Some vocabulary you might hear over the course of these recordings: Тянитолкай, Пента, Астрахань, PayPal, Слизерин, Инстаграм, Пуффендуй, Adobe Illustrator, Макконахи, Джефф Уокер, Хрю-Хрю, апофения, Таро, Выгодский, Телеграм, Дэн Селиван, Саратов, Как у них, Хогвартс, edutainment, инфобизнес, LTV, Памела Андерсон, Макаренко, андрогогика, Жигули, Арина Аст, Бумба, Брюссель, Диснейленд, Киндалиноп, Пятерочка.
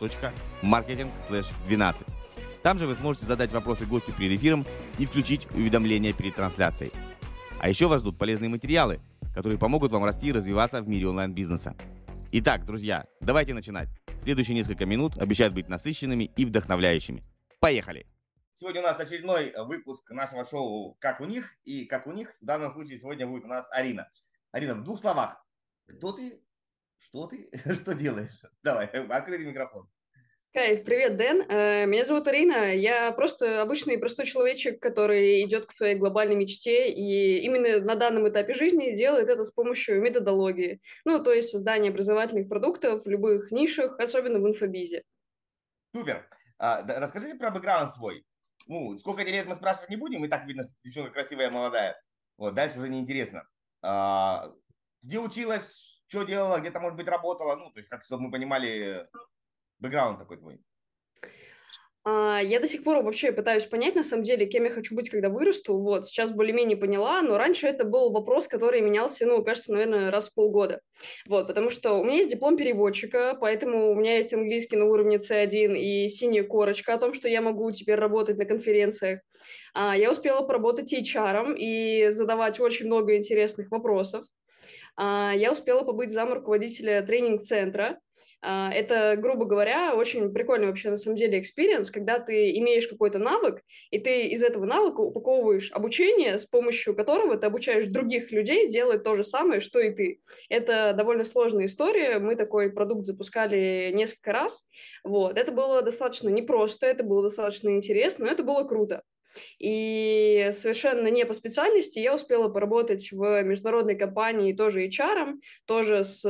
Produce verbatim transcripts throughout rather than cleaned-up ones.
точка маркетинг слэш двенадцать. Там же вы сможете задать вопросы гостю перед эфиром и включить уведомления перед трансляцией. А еще вас ждут полезные материалы, которые помогут вам расти и развиваться в мире онлайн-бизнеса. Итак, друзья, давайте начинать. Следующие несколько минут обещают быть насыщенными и вдохновляющими. Поехали! Сегодня у нас очередной выпуск нашего шоу «Как у них». И «Как у них» в данном случае сегодня будет у нас Арина. Арина, в двух словах. Кто ты? Что ты? Что делаешь? Давай, открытый микрофон. Кайф, привет, Дэн. Меня зовут Арина. Я просто обычный простой человечек, который идет к своей глобальной мечте и именно на данном этапе жизни делает это с помощью методологии. Ну, то есть создание образовательных продуктов в любых нишах, особенно в инфобизе. Супер. Расскажите про бэкграунд свой. Ну, сколько лет мы спрашивать не будем, и так видно, девчонка красивая, молодая. Вот, дальше уже неинтересно. А, где училась, что делала, где-то, может быть, работала? Ну, то есть, как, чтобы мы понимали, бэкграунд такой твой. А, я до сих пор вообще пытаюсь понять, на самом деле, кем я хочу быть, когда вырасту. Вот, сейчас более-менее поняла, но раньше это был вопрос, который менялся, ну, кажется, наверное, раз в полгода. Вот, потому что у меня есть диплом переводчика, поэтому у меня есть английский на уровне си один и синяя корочка о том, что я могу теперь работать на конференциях. А, я успела поработать эйч ар-ом и задавать очень много интересных вопросов. А, я успела побыть замом руководителя тренинг-центра. Это, грубо говоря, очень прикольный вообще на самом деле экспириенс, когда ты имеешь какой-то навык, и ты из этого навыка упаковываешь обучение, с помощью которого ты обучаешь других людей делать то же самое, что и ты. Это довольно сложная история, мы такой продукт запускали несколько раз. Вот. Это было достаточно непросто, это было достаточно интересно, но это было круто. И совершенно не по специальности я успела поработать в международной компании тоже эйч ар-ом, тоже с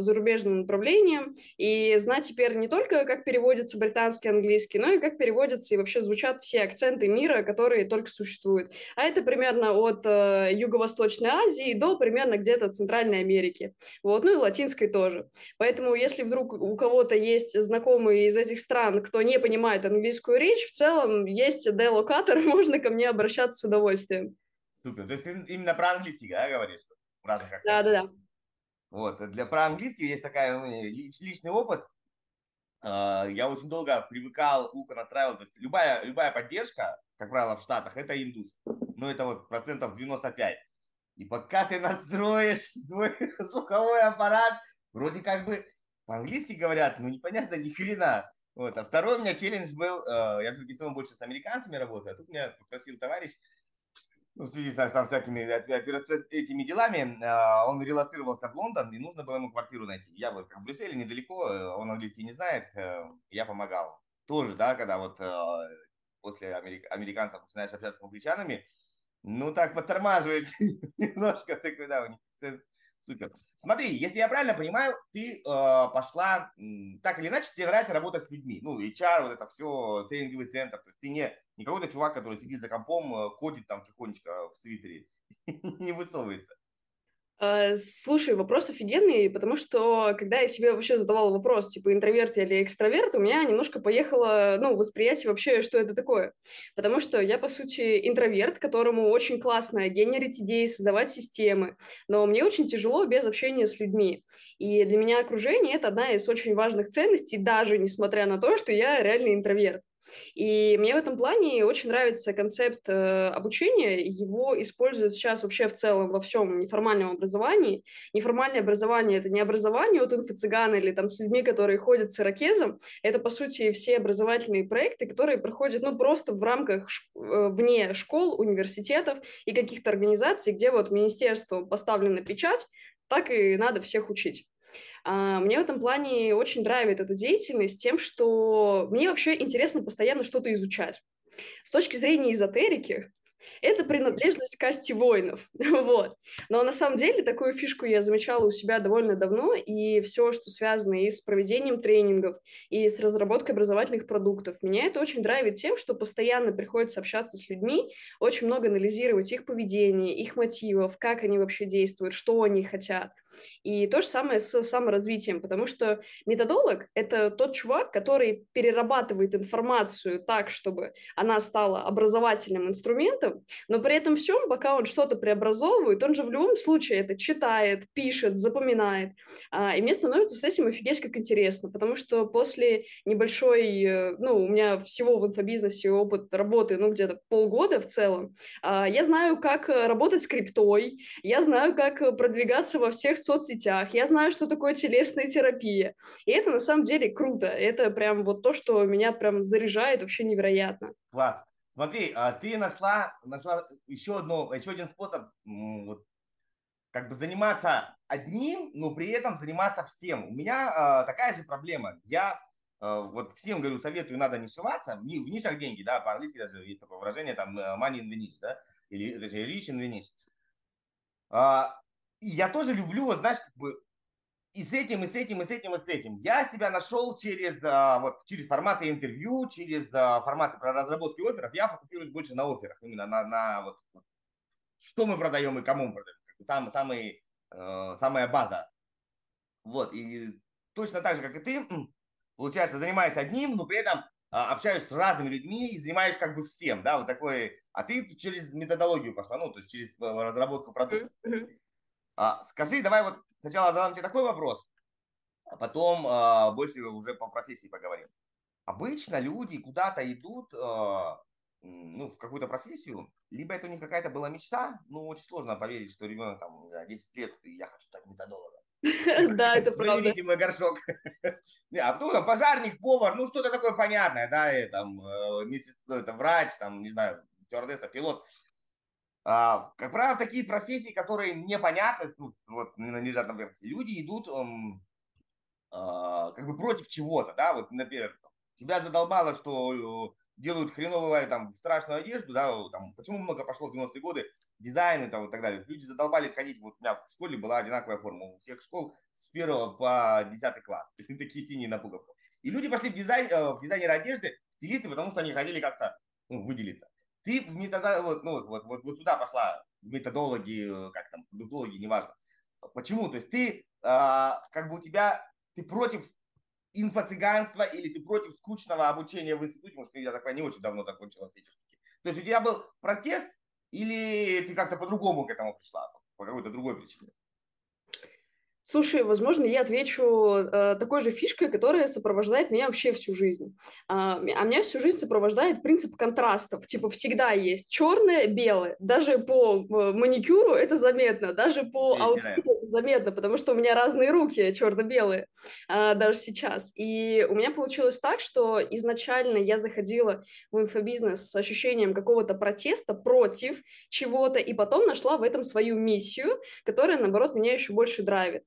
зарубежным направлением, и знать теперь не только, как переводится британский английский, но и как переводятся и вообще звучат все акценты мира, которые только существуют. А это примерно от э, Юго-Восточной Азии до примерно где-то Центральной Америки, вот, ну и латинской тоже. Поэтому если вдруг у кого-то есть знакомые из этих стран, кто не понимает английскую речь, в целом есть делокатор, можно ко мне обращаться с удовольствием. Супер. То есть ты именно про английский, да, говоришь? Да, да, да. Вот. Для, про английский есть такая ну, лич, личный опыт. Я очень долго привыкал, ухо настраивал. То есть любая, любая поддержка, как правило, в Штатах, это индус. Но это вот процентов девяносто пять. И пока ты настроишь свой слуховой аппарат, вроде как бы по-английски говорят, но непонятно ни хрена. Вот. А второй у меня челлендж был, э, я все-таки больше с американцами работаю, а тут меня попросил товарищ, ну, в связи с, там, с этими, этими делами, э, он релоцировался в Лондон, и нужно было ему квартиру найти. Я был в Брюсселе, недалеко, он английский не знает, э, я помогал. Тоже, да, когда вот э, после америк... американцев начинаешь общаться с англичанами, ну, так подтормаживаешь немножко, такой, да, у них... Супер. Смотри, если я правильно понимаю, ты э, пошла, м, так или иначе, тебе нравится работать с людьми. Ну, эйч ар, вот это все, тренинговый центр. То есть ты не, не какой-то чувак, который сидит за компом, кодит там тихонечко в свитере, не высовывается. Слушай, вопрос офигенный, потому что, когда я себе вообще задавала вопрос, типа, интроверт я или экстраверт, у меня немножко поехало, ну, восприятие вообще, что это такое. Потому что я, по сути, интроверт, которому очень классно генерить идеи, создавать системы, но мне очень тяжело без общения с людьми. И для меня окружение – это одна из очень важных ценностей, даже несмотря на то, что я реально интроверт. И мне в этом плане очень нравится концепт э, обучения, его используют сейчас вообще в целом во всем неформальном образовании. Неформальное образование – это не образование от инфо-цыгана или там с людьми, которые ходят с ирокезом, это, по сути, все образовательные проекты, которые проходят, ну, просто в рамках, э, вне школ, университетов и каких-то организаций, где вот министерством поставлена печать, так и надо всех учить. Мне в этом плане очень нравится эта деятельность тем, что мне вообще интересно постоянно что-то изучать. С точки зрения эзотерики, Это принадлежность к касте воинов, вот. Но на самом деле такую фишку я замечала у себя довольно давно, и все, что связано и с проведением тренингов, и с разработкой образовательных продуктов, меня это очень драйвит тем, что постоянно приходится общаться с людьми, очень много анализировать их поведение, их мотивов, как они вообще действуют, что они хотят. И то же самое с саморазвитием, потому что методолог – это тот чувак, который перерабатывает информацию так, чтобы она стала образовательным инструментом, но при этом всем, пока он что-то преобразовывает, он же в любом случае это читает, пишет, запоминает. И мне становится с этим офигеть как интересно, потому что после небольшой, ну, у меня всего в инфобизнесе опыт работы, ну, где-то полгода в целом, я знаю, как работать с криптой, я знаю, как продвигаться во всех соцсетях, я знаю, что такое телесная терапия, и это на самом деле круто, это прям вот то, что меня прям заряжает вообще невероятно. Класс. Смотри, ты нашла, нашла еще, одно, еще один способ вот, как бы заниматься одним, но при этом заниматься всем. У меня такая же проблема. Я вот всем говорю, советую, надо нишеваться, в нишах деньги, да, по-английски даже есть такое выражение, там, money in the niche, да, или rich in the niche. И я тоже люблю, вот, знаешь, как бы и с этим, и с этим, и с этим, и с этим. Я себя нашел через, а, вот, через форматы интервью, через а, форматы разработки офферов. Я фокусируюсь больше на офферах, именно на, на вот, вот, что мы продаем и кому мы продаем. Сам, самый, э, самая база. Вот, и точно так же, как и ты, получается, занимаюсь одним, но при этом а, общаюсь с разными людьми и занимаюсь как бы всем, да, вот такой. А ты через методологию пошла, ну, то есть через разработку продукта. А, скажи, давай вот сначала задам тебе такой вопрос, а потом а, больше уже по профессии поговорим. Обычно люди куда-то идут а, ну, в какую-то профессию, либо это у них какая-то была мечта, ну, очень сложно поверить, что ребенок там десять лет, и я хочу стать методологом. Да, это правда. Замените мой горшок. А потом пожарник, повар, ну, что-то такое понятное, да, там, врач, там, не знаю, стюардесса, пилот. А, как правило, такие профессии, которые непонятны, ну, вот, лежат на версии, люди идут эм, э, как бы против чего-то, да, вот, например, тебя задолбало, что делают хреновую, там, страшную одежду, да, там, почему много пошло в девяностые годы, дизайны, там, и так далее, люди задолбались ходить, вот, у меня в школе была одинаковая форма, у всех школ с первого по десятый класс, то есть такие синие на пуговках, и люди пошли в, дизайн, э, в дизайнеры одежды, стилисты, потому что они хотели как-то, ну, выделиться. Ты в методо... вот, ну, вот, вот, вот сюда пошла, методологи, как там, методологи, неважно. Почему? То есть ты, а, как бы у тебя, ты против инфо-цыганства или ты против скучного обучения в институте, потому что я так не очень давно закончила эти штуки. То есть у тебя был протест или ты как-то по-другому к этому пришла, по какой-то другой причине? Слушай, возможно, я отвечу э, такой же фишкой, которая сопровождает меня вообще всю жизнь. А, а меня всю жизнь сопровождает принцип контрастов. Типа всегда есть черное, белое. Даже по маникюру это заметно, даже по аутфиту это заметно, потому что у меня разные руки черно-белые а, даже сейчас. И у меня получилось так, что изначально я заходила в инфобизнес с ощущением какого-то протеста против чего-то, и потом нашла в этом свою миссию, которая, наоборот, меня еще больше драйвит.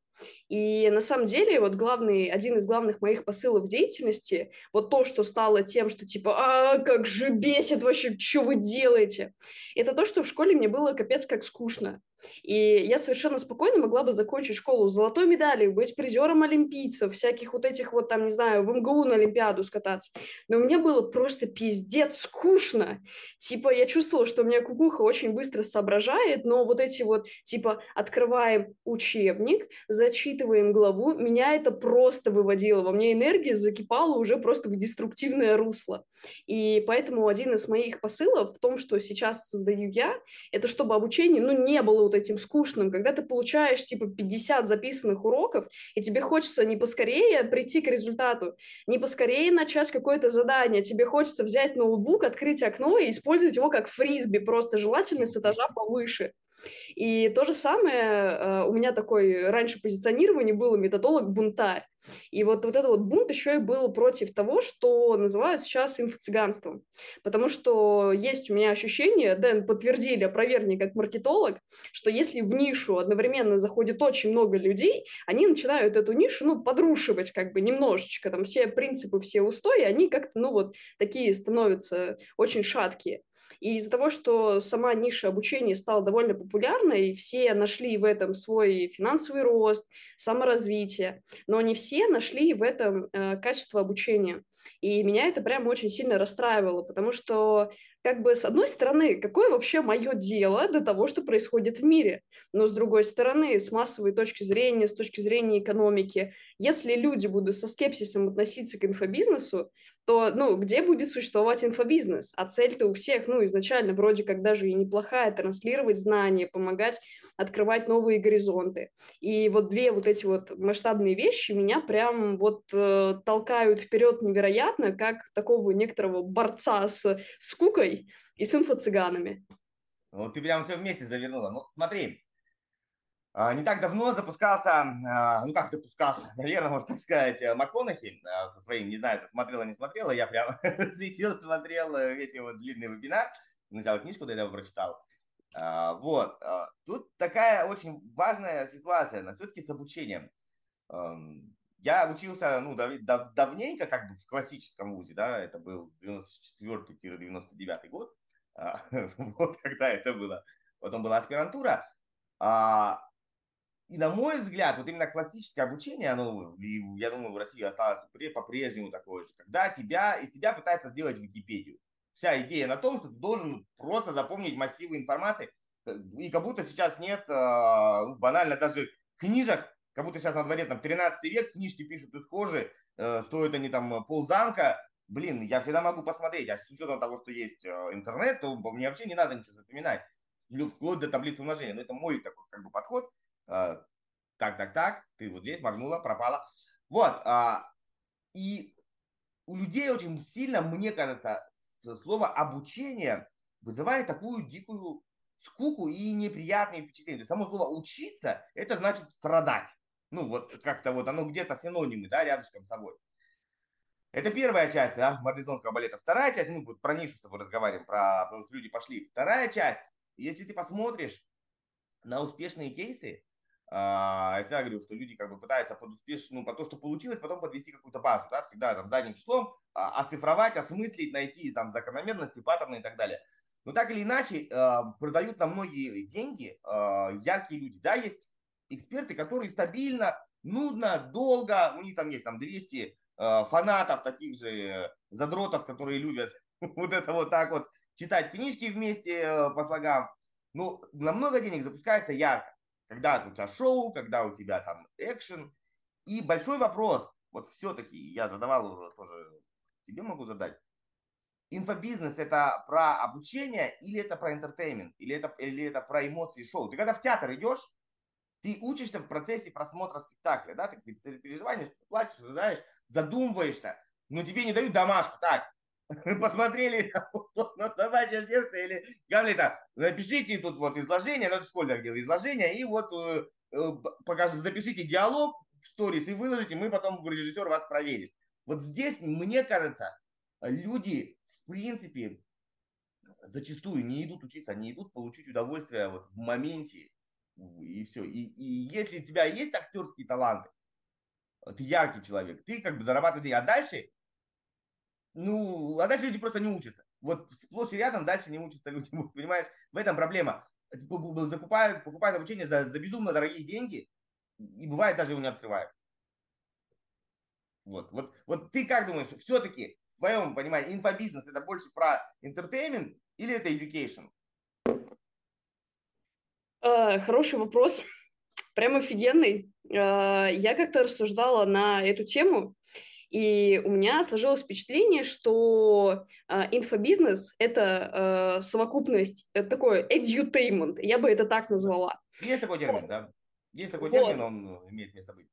И на самом деле вот главный, один из главных моих посылов деятельности, вот то, что стало тем, что типа, а как же бесит вообще, что вы делаете, это то, что в школе мне было капец как скучно. И я совершенно спокойно могла бы закончить школу с золотой медалью, быть призером олимпийцев, всяких вот этих вот там, не знаю, в эм гэ у на Олимпиаду скататься. Но мне было просто пиздец скучно. Типа я чувствовала, что у меня кукуха очень быстро соображает, но вот эти вот, типа, открываем учебник, зачитываем главу, меня это просто выводило. Во мне энергия закипала уже просто в деструктивное русло. И поэтому один из моих посылов в том, что сейчас создаю я, это чтобы обучение, ну, не было этим скучным, когда ты получаешь типа пятьдесят записанных уроков, и тебе хочется не поскорее прийти к результату, не поскорее начать какое-то задание, тебе хочется взять ноутбук, открыть окно и использовать его как фрисби, просто желательно с этажа повыше. И то же самое у меня такой раньше позиционирование было методолог-бунтарь. И вот, вот этот вот бунт еще и был против того, что называют сейчас инфо-цыганством. Потому что есть у меня ощущение, Дэн, подтвердили, проверни как маркетолог, что если в нишу одновременно заходит очень много людей, они начинают эту нишу, ну, подрушивать как бы немножечко, там все принципы, все устои, они как-то, ну, вот такие становятся очень шаткие. И из-за того, что сама ниша обучения стала довольно популярной, все нашли в этом свой финансовый рост, саморазвитие, но не все нашли в этом э, качество обучения. И меня это прям очень сильно расстраивало, потому что, как бы, с одной стороны, какое вообще мое дело до того, что происходит в мире? Но, с другой стороны, с массовой точки зрения, с точки зрения экономики, если люди будут со скепсисом относиться к инфобизнесу, то, ну, где будет существовать инфобизнес? А цель-то у всех, ну, изначально вроде как даже и неплохая, транслировать знания, помогать открывать новые горизонты. И вот две вот эти вот масштабные вещи меня прям вот э, толкают вперед невероятно, как такого некоторого борца с скукой и с инфо-цыганами. Ну, ты прям все вместе завернула. Ну, смотри, не так давно запускался, ну как запускался, наверное, можно так сказать, Макконахи со своим, не знаю, смотрела, не смотрела, я прям сидел, смотрел весь его длинный вебинар, сначала книжку до этого прочитал. Вот, тут такая очень важная ситуация, но все-таки с обучением. Я обучился, ну, дав- дав- давненько, как бы в классическом вузе, да, это был девяносто четвёртый - девяносто девятый год, вот когда это было, потом была аспирантура. И на мой взгляд, вот именно классическое обучение, оно, я думаю, в России осталось по-прежнему такое же, когда тебя, из тебя пытаются сделать Википедию. Вся идея на том, что ты должен просто запомнить массивы информации, и как будто сейчас нет, банально, даже книжек, как будто сейчас на дворе там тринадцатый век, книжки пишут из кожи, стоят они там ползамка. Блин, я всегда могу посмотреть, а с учетом того, что есть интернет, то мне вообще не надо ничего запоминать, вплоть до таблицы умножения. Но это мой такой, как бы, подход. Так, так, так, ты вот здесь моргнула, пропала. Вот, и у людей очень сильно, мне кажется, слово «обучение» вызывает такую дикую скуку и неприятные впечатления. То есть само слово «учиться» – это значит страдать. Ну, вот как-то вот оно где-то синонимы, да, рядышком с собой. Это первая часть, да, марлезонского балета. Вторая часть, мы вот про нишу с тобой разговариваем, про, потому что люди пошли. Вторая часть. Если ты посмотришь на успешные кейсы, я всегда говорю, что люди как бы пытаются под успешную, ну, по то, что получилось, потом подвести какую-то базу, да, всегда там задним числом оцифровать, осмыслить, найти там закономерности, паттерны и так далее. Но так или иначе продают на многие деньги яркие люди, да, есть эксперты, которые стабильно, нудно, долго, у них там есть там двести фанатов, таких же задротов, которые любят вот это вот так вот читать книжки вместе по слогам. Ну, намного денег запускается ярко, когда у тебя шоу, когда у тебя там экшен. И большой вопрос, вот все-таки я задавал уже, тоже тебе могу задать. Инфобизнес — это про обучение или это про интертеймент, или это, или это про эмоции шоу? Ты когда в театр идешь, ты учишься в процессе просмотра спектакля, да, ты переживаешь, плачешь, рыдаешь, задумываешься, но тебе не дают домашку, так. Посмотрели на собачье сердце или Гамлета, напишите тут вот изложение, ну это школьное дело, изложение, и вот покажите, запишите диалог в сторис и выложите, мы потом режиссер вас проверит. Вот здесь, мне кажется, люди в принципе зачастую не идут учиться, они идут получить удовольствие вот в моменте, и все. И, и если у тебя есть актерские таланты, ты яркий человек, ты как бы зарабатываешь деньги, а дальше... Ну, а дальше люди просто не учатся. Вот сплошь и рядом дальше не учатся люди, понимаешь? В этом проблема. Закупают, покупают обучение за, за безумно дорогие деньги, и бывает даже его не открывают. Вот, вот, вот ты как думаешь, все-таки, в твоем понимании, инфобизнес — это больше про entertainment или это education? Uh, хороший вопрос. Прям офигенный. Uh, я как-то рассуждала на эту тему. И у меня сложилось впечатление, что э, инфобизнес – это э, совокупность, это такое edutainment, я бы это так назвала. Есть такой термин, да. Есть такой вот. термин, он имеет место быть.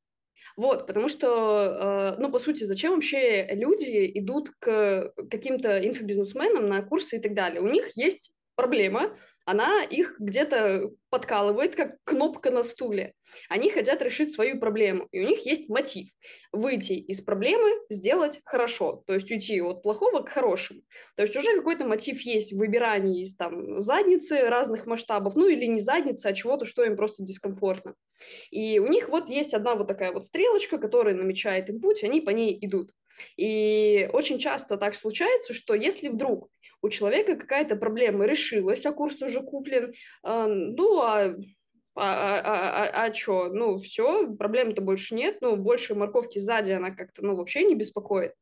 Вот, потому что, э, ну, по сути, зачем вообще люди идут к каким-то инфобизнесменам на курсы и так далее? У них есть проблема, она их где-то подкалывает, как кнопка на стуле. Они хотят решить свою проблему, и у них есть мотив – выйти из проблемы, сделать хорошо, то есть уйти от плохого к хорошему. То есть уже какой-то мотив есть в выбирании из там, задницы разных масштабов, ну или не задницы, а чего-то, что им просто дискомфортно. И у них вот есть одна вот такая вот стрелочка, которая намечает им путь, они по ней идут. И очень часто так случается, что если вдруг у человека какая-то проблема решилась, а курс уже куплен, ну, а... А, а, а, а что? Ну, все, проблем-то больше нет, ну, больше морковки сзади она как-то, ну, вообще не беспокоит.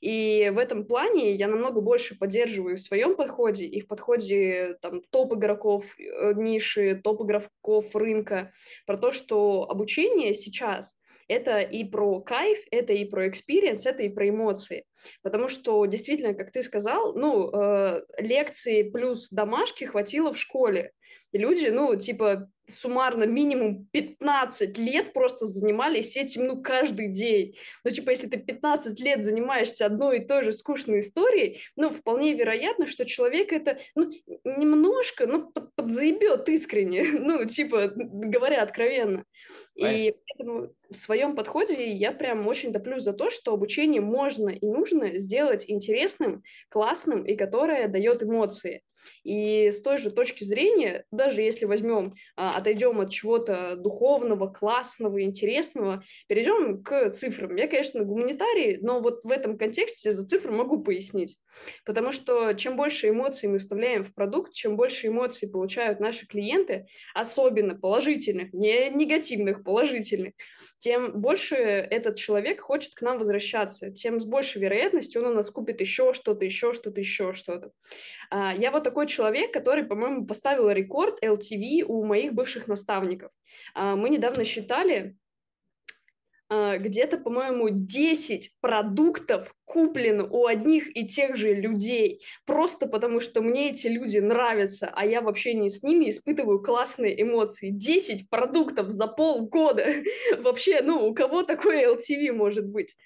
И в этом плане я намного больше поддерживаю в своем подходе и в подходе там топ-игроков ниши, топ-игроков рынка, про то, что обучение сейчас это и про кайф, это и про экспириенс, это и про эмоции. Потому что, действительно, как ты сказал, ну, э, лекции плюс домашки хватило в школе. И люди, ну, типа, суммарно минимум пятнадцать лет просто занимались этим, ну, каждый день. Ну, типа, если ты пятнадцать лет занимаешься одной и той же скучной историей, ну, вполне вероятно, что человек это, ну, немножко, ну, под, подзаебет искренне, ну, типа, говоря откровенно. И поэтому в своем подходе я прям очень топлю за то, что обучение можно и нужно сделать интересным, классным и которое дает эмоции. И с той же точки зрения, даже если возьмем, отойдем от чего-то духовного, классного, интересного, перейдем к цифрам. Я, конечно, гуманитарий, но вот в этом контексте за цифры могу пояснить. Потому что чем больше эмоций мы вставляем в продукт, чем больше эмоций получают наши клиенты, особенно положительных, не негативных, положительных, тем больше этот человек хочет к нам возвращаться, тем с большей вероятностью он у нас купит еще что-то, еще что-то, еще что-то. Я вот такой человек, который, по-моему, поставил рекорд эл ти ви у моих бывших наставников. Мы недавно считали, где-то, по-моему, десять продуктов куплено у одних и тех же людей, просто потому что мне эти люди нравятся, а я в общении с ними испытываю классные эмоции. десять продуктов за полгода! Вообще, ну, у кого такое эл ти ви может быть?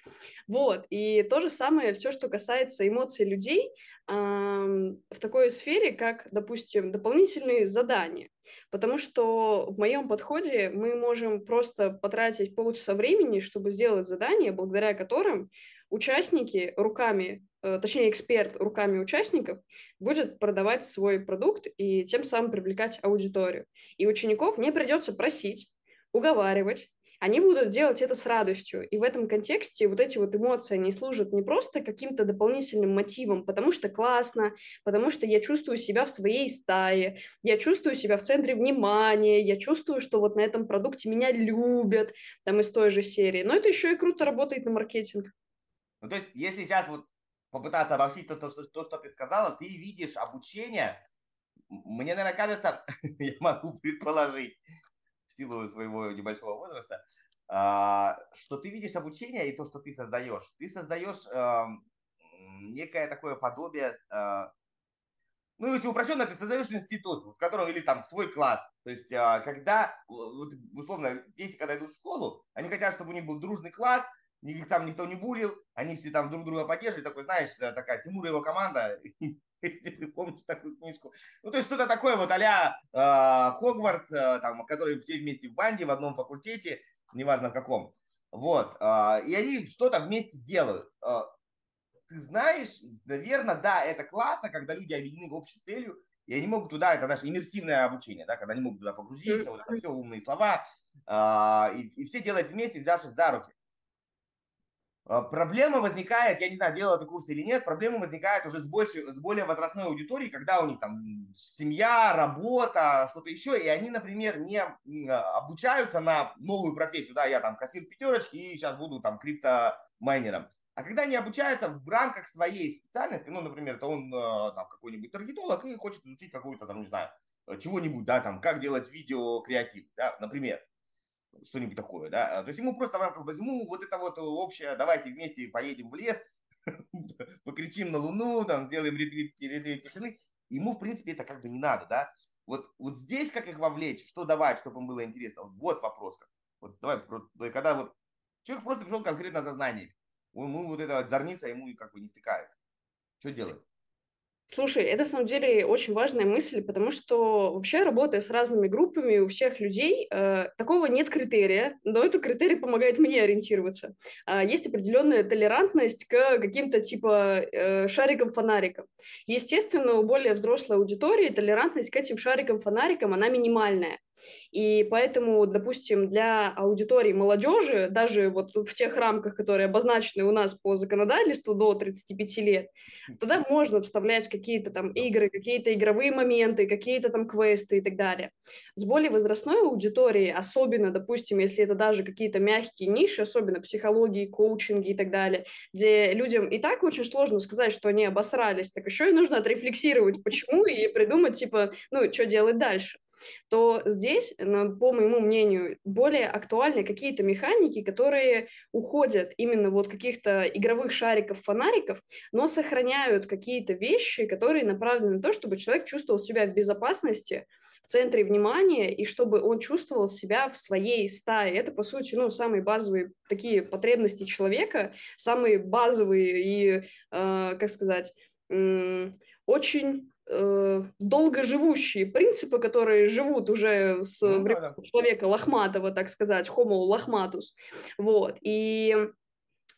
Вот, и то же самое все, что касается эмоций людей, в такой сфере, как, допустим, дополнительные задания. Потому что в моем подходе мы можем просто потратить полчаса времени, чтобы сделать задание, благодаря которым участники руками, точнее эксперт руками участников будет продавать свой продукт и тем самым привлекать аудиторию. И учеников не придется просить, уговаривать, они будут делать это с радостью. И в этом контексте вот эти вот эмоции, они служат не просто каким-то дополнительным мотивом, потому что классно, потому что я чувствую себя в своей стае, я чувствую себя в центре внимания, я чувствую, что вот на этом продукте меня любят, там из той же серии. Но это еще и круто работает на маркетинг. Ну, то есть, если сейчас вот попытаться обобщить то, то, то что ты сказала, ты видишь обучение, мне, наверное, кажется, я могу предположить, в силу своего небольшого возраста, что ты видишь обучение и то, что ты создаешь. Ты создаешь некое такое подобие, ну, если упрощенно, ты создаешь институт, в котором, или там свой класс. То есть, когда, условно, дети, когда идут в школу, они хотят, чтобы у них был дружный класс, их там никто не булил, они все там друг друга поддерживали, такой, знаешь, такая Тимур и его команда, если ты помнишь такую книжку. Ну, то есть что-то такое вот а-ля э, Хогвартс, э, там, которые все вместе в банде, в одном факультете, неважно в каком. Вот. Э, и они что-то вместе делают. Э, ты знаешь, наверное, да, это классно, когда люди объединены общей целью, и они могут туда, это наше иммерсивное обучение, да, когда они могут туда погрузиться, вот это все умные слова, э, и, и все делать вместе, взявшись за руки. Проблема возникает, я не знаю, делал ты курс или нет, проблема возникает уже с, больше, с более возрастной аудиторией, когда у них там семья, работа, что-то еще, и они, например, не обучаются на новую профессию, да, я там кассир пятерочки и сейчас буду там криптомайнером, а когда они обучаются в рамках своей специальности, ну, например, то он там какой-нибудь таргетолог и хочет изучить какую-то там, не знаю, чего-нибудь, да, там, как делать видео креатив, да, например. Что-нибудь такое, да, то есть ему просто возьму вот это вот общее, давайте вместе поедем в лес, покричим на луну, там, сделаем ретвит тишины, ему, в принципе, это как бы не надо, да, вот, вот здесь как их вовлечь, что давать, чтобы им было интересно, вот вопрос, как. Вот давай, когда вот человек просто пришел конкретно за знаниями, ему вот эта зорница ему как бы не втыкает, что делать? Слушай, это, на самом деле, очень важная мысль, потому что вообще, работая с разными группами у всех людей, э, такого нет критерия, но этот критерий помогает мне ориентироваться. Э, есть определенная толерантность к каким-то типа э, шарикам-фонарикам. Естественно, у более взрослой аудитории толерантность к этим шарикам-фонарикам, она минимальная. И поэтому, допустим, для аудитории молодежи, даже вот в тех рамках, которые обозначены у нас по законодательству до тридцати пяти лет, туда можно вставлять какие-то там игры, какие-то игровые моменты, какие-то там квесты и так далее. С более возрастной аудиторией, особенно, допустим, если это даже какие-то мягкие ниши, особенно психологии, коучинги и так далее, где людям и так очень сложно сказать, что они обосрались, так еще и нужно отрефлексировать, почему, и придумать, типа, ну, что делать дальше, то здесь, по моему мнению, более актуальны какие-то механики, которые уходят именно вот каких-то игровых шариков, фонариков, но сохраняют какие-то вещи, которые направлены на то, чтобы человек чувствовал себя в безопасности, в центре внимания, и чтобы он чувствовал себя в своей стае. Это, по сути, ну, самые базовые такие потребности человека, самые базовые и, э, как сказать, э, очень... долгоживущие принципы, которые живут уже с ну, да, да. человека лохматого, так сказать, homo лохматус, вот, и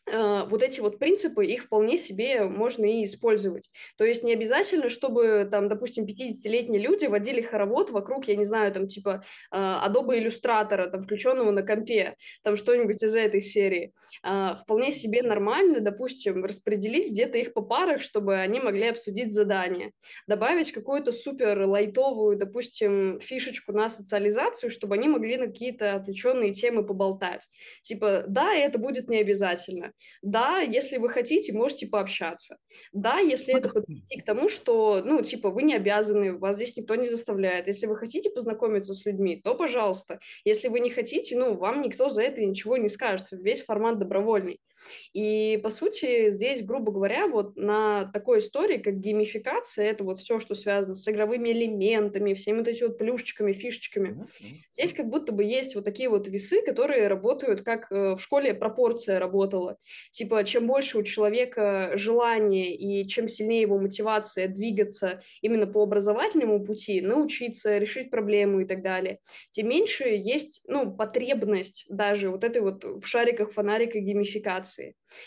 э, вот эти вот принципы, их вполне себе можно и использовать, то есть не обязательно, чтобы, там, допустим, пятидесятилетние люди водили хоровод вокруг, я не знаю, там, типа, э, Adobe Illustrator, там, включенного на компе, там, что-нибудь из этой серии, э, вполне себе нормально, допустим, распределить где-то их по парах, чтобы они могли обсудить задание, добавить какую-то супер лайтовую, допустим, фишечку на социализацию, чтобы они могли на какие-то отвлеченные темы поболтать, типа, да, это будет не обязательно, да, если вы хотите, можете пообщаться, да, если это подвести к тому, что, ну, типа, вы не обязаны, вас здесь никто не заставляет, если вы хотите познакомиться с людьми, то, пожалуйста, если вы не хотите, ну, вам никто за это ничего не скажет, весь формат добровольный. И, по сути, здесь, грубо говоря, вот на такой истории, как геймификация, это вот все, что связано с игровыми элементами, всеми вот эти вот плюшечками, фишечками, здесь как будто бы есть вот такие вот весы, которые работают, как в школе пропорция работала. Типа, чем больше у человека желания и чем сильнее его мотивация двигаться именно по образовательному пути, научиться, решить проблему и так далее, тем меньше есть, ну, потребность даже вот этой вот в шариках, фонариках геймификации.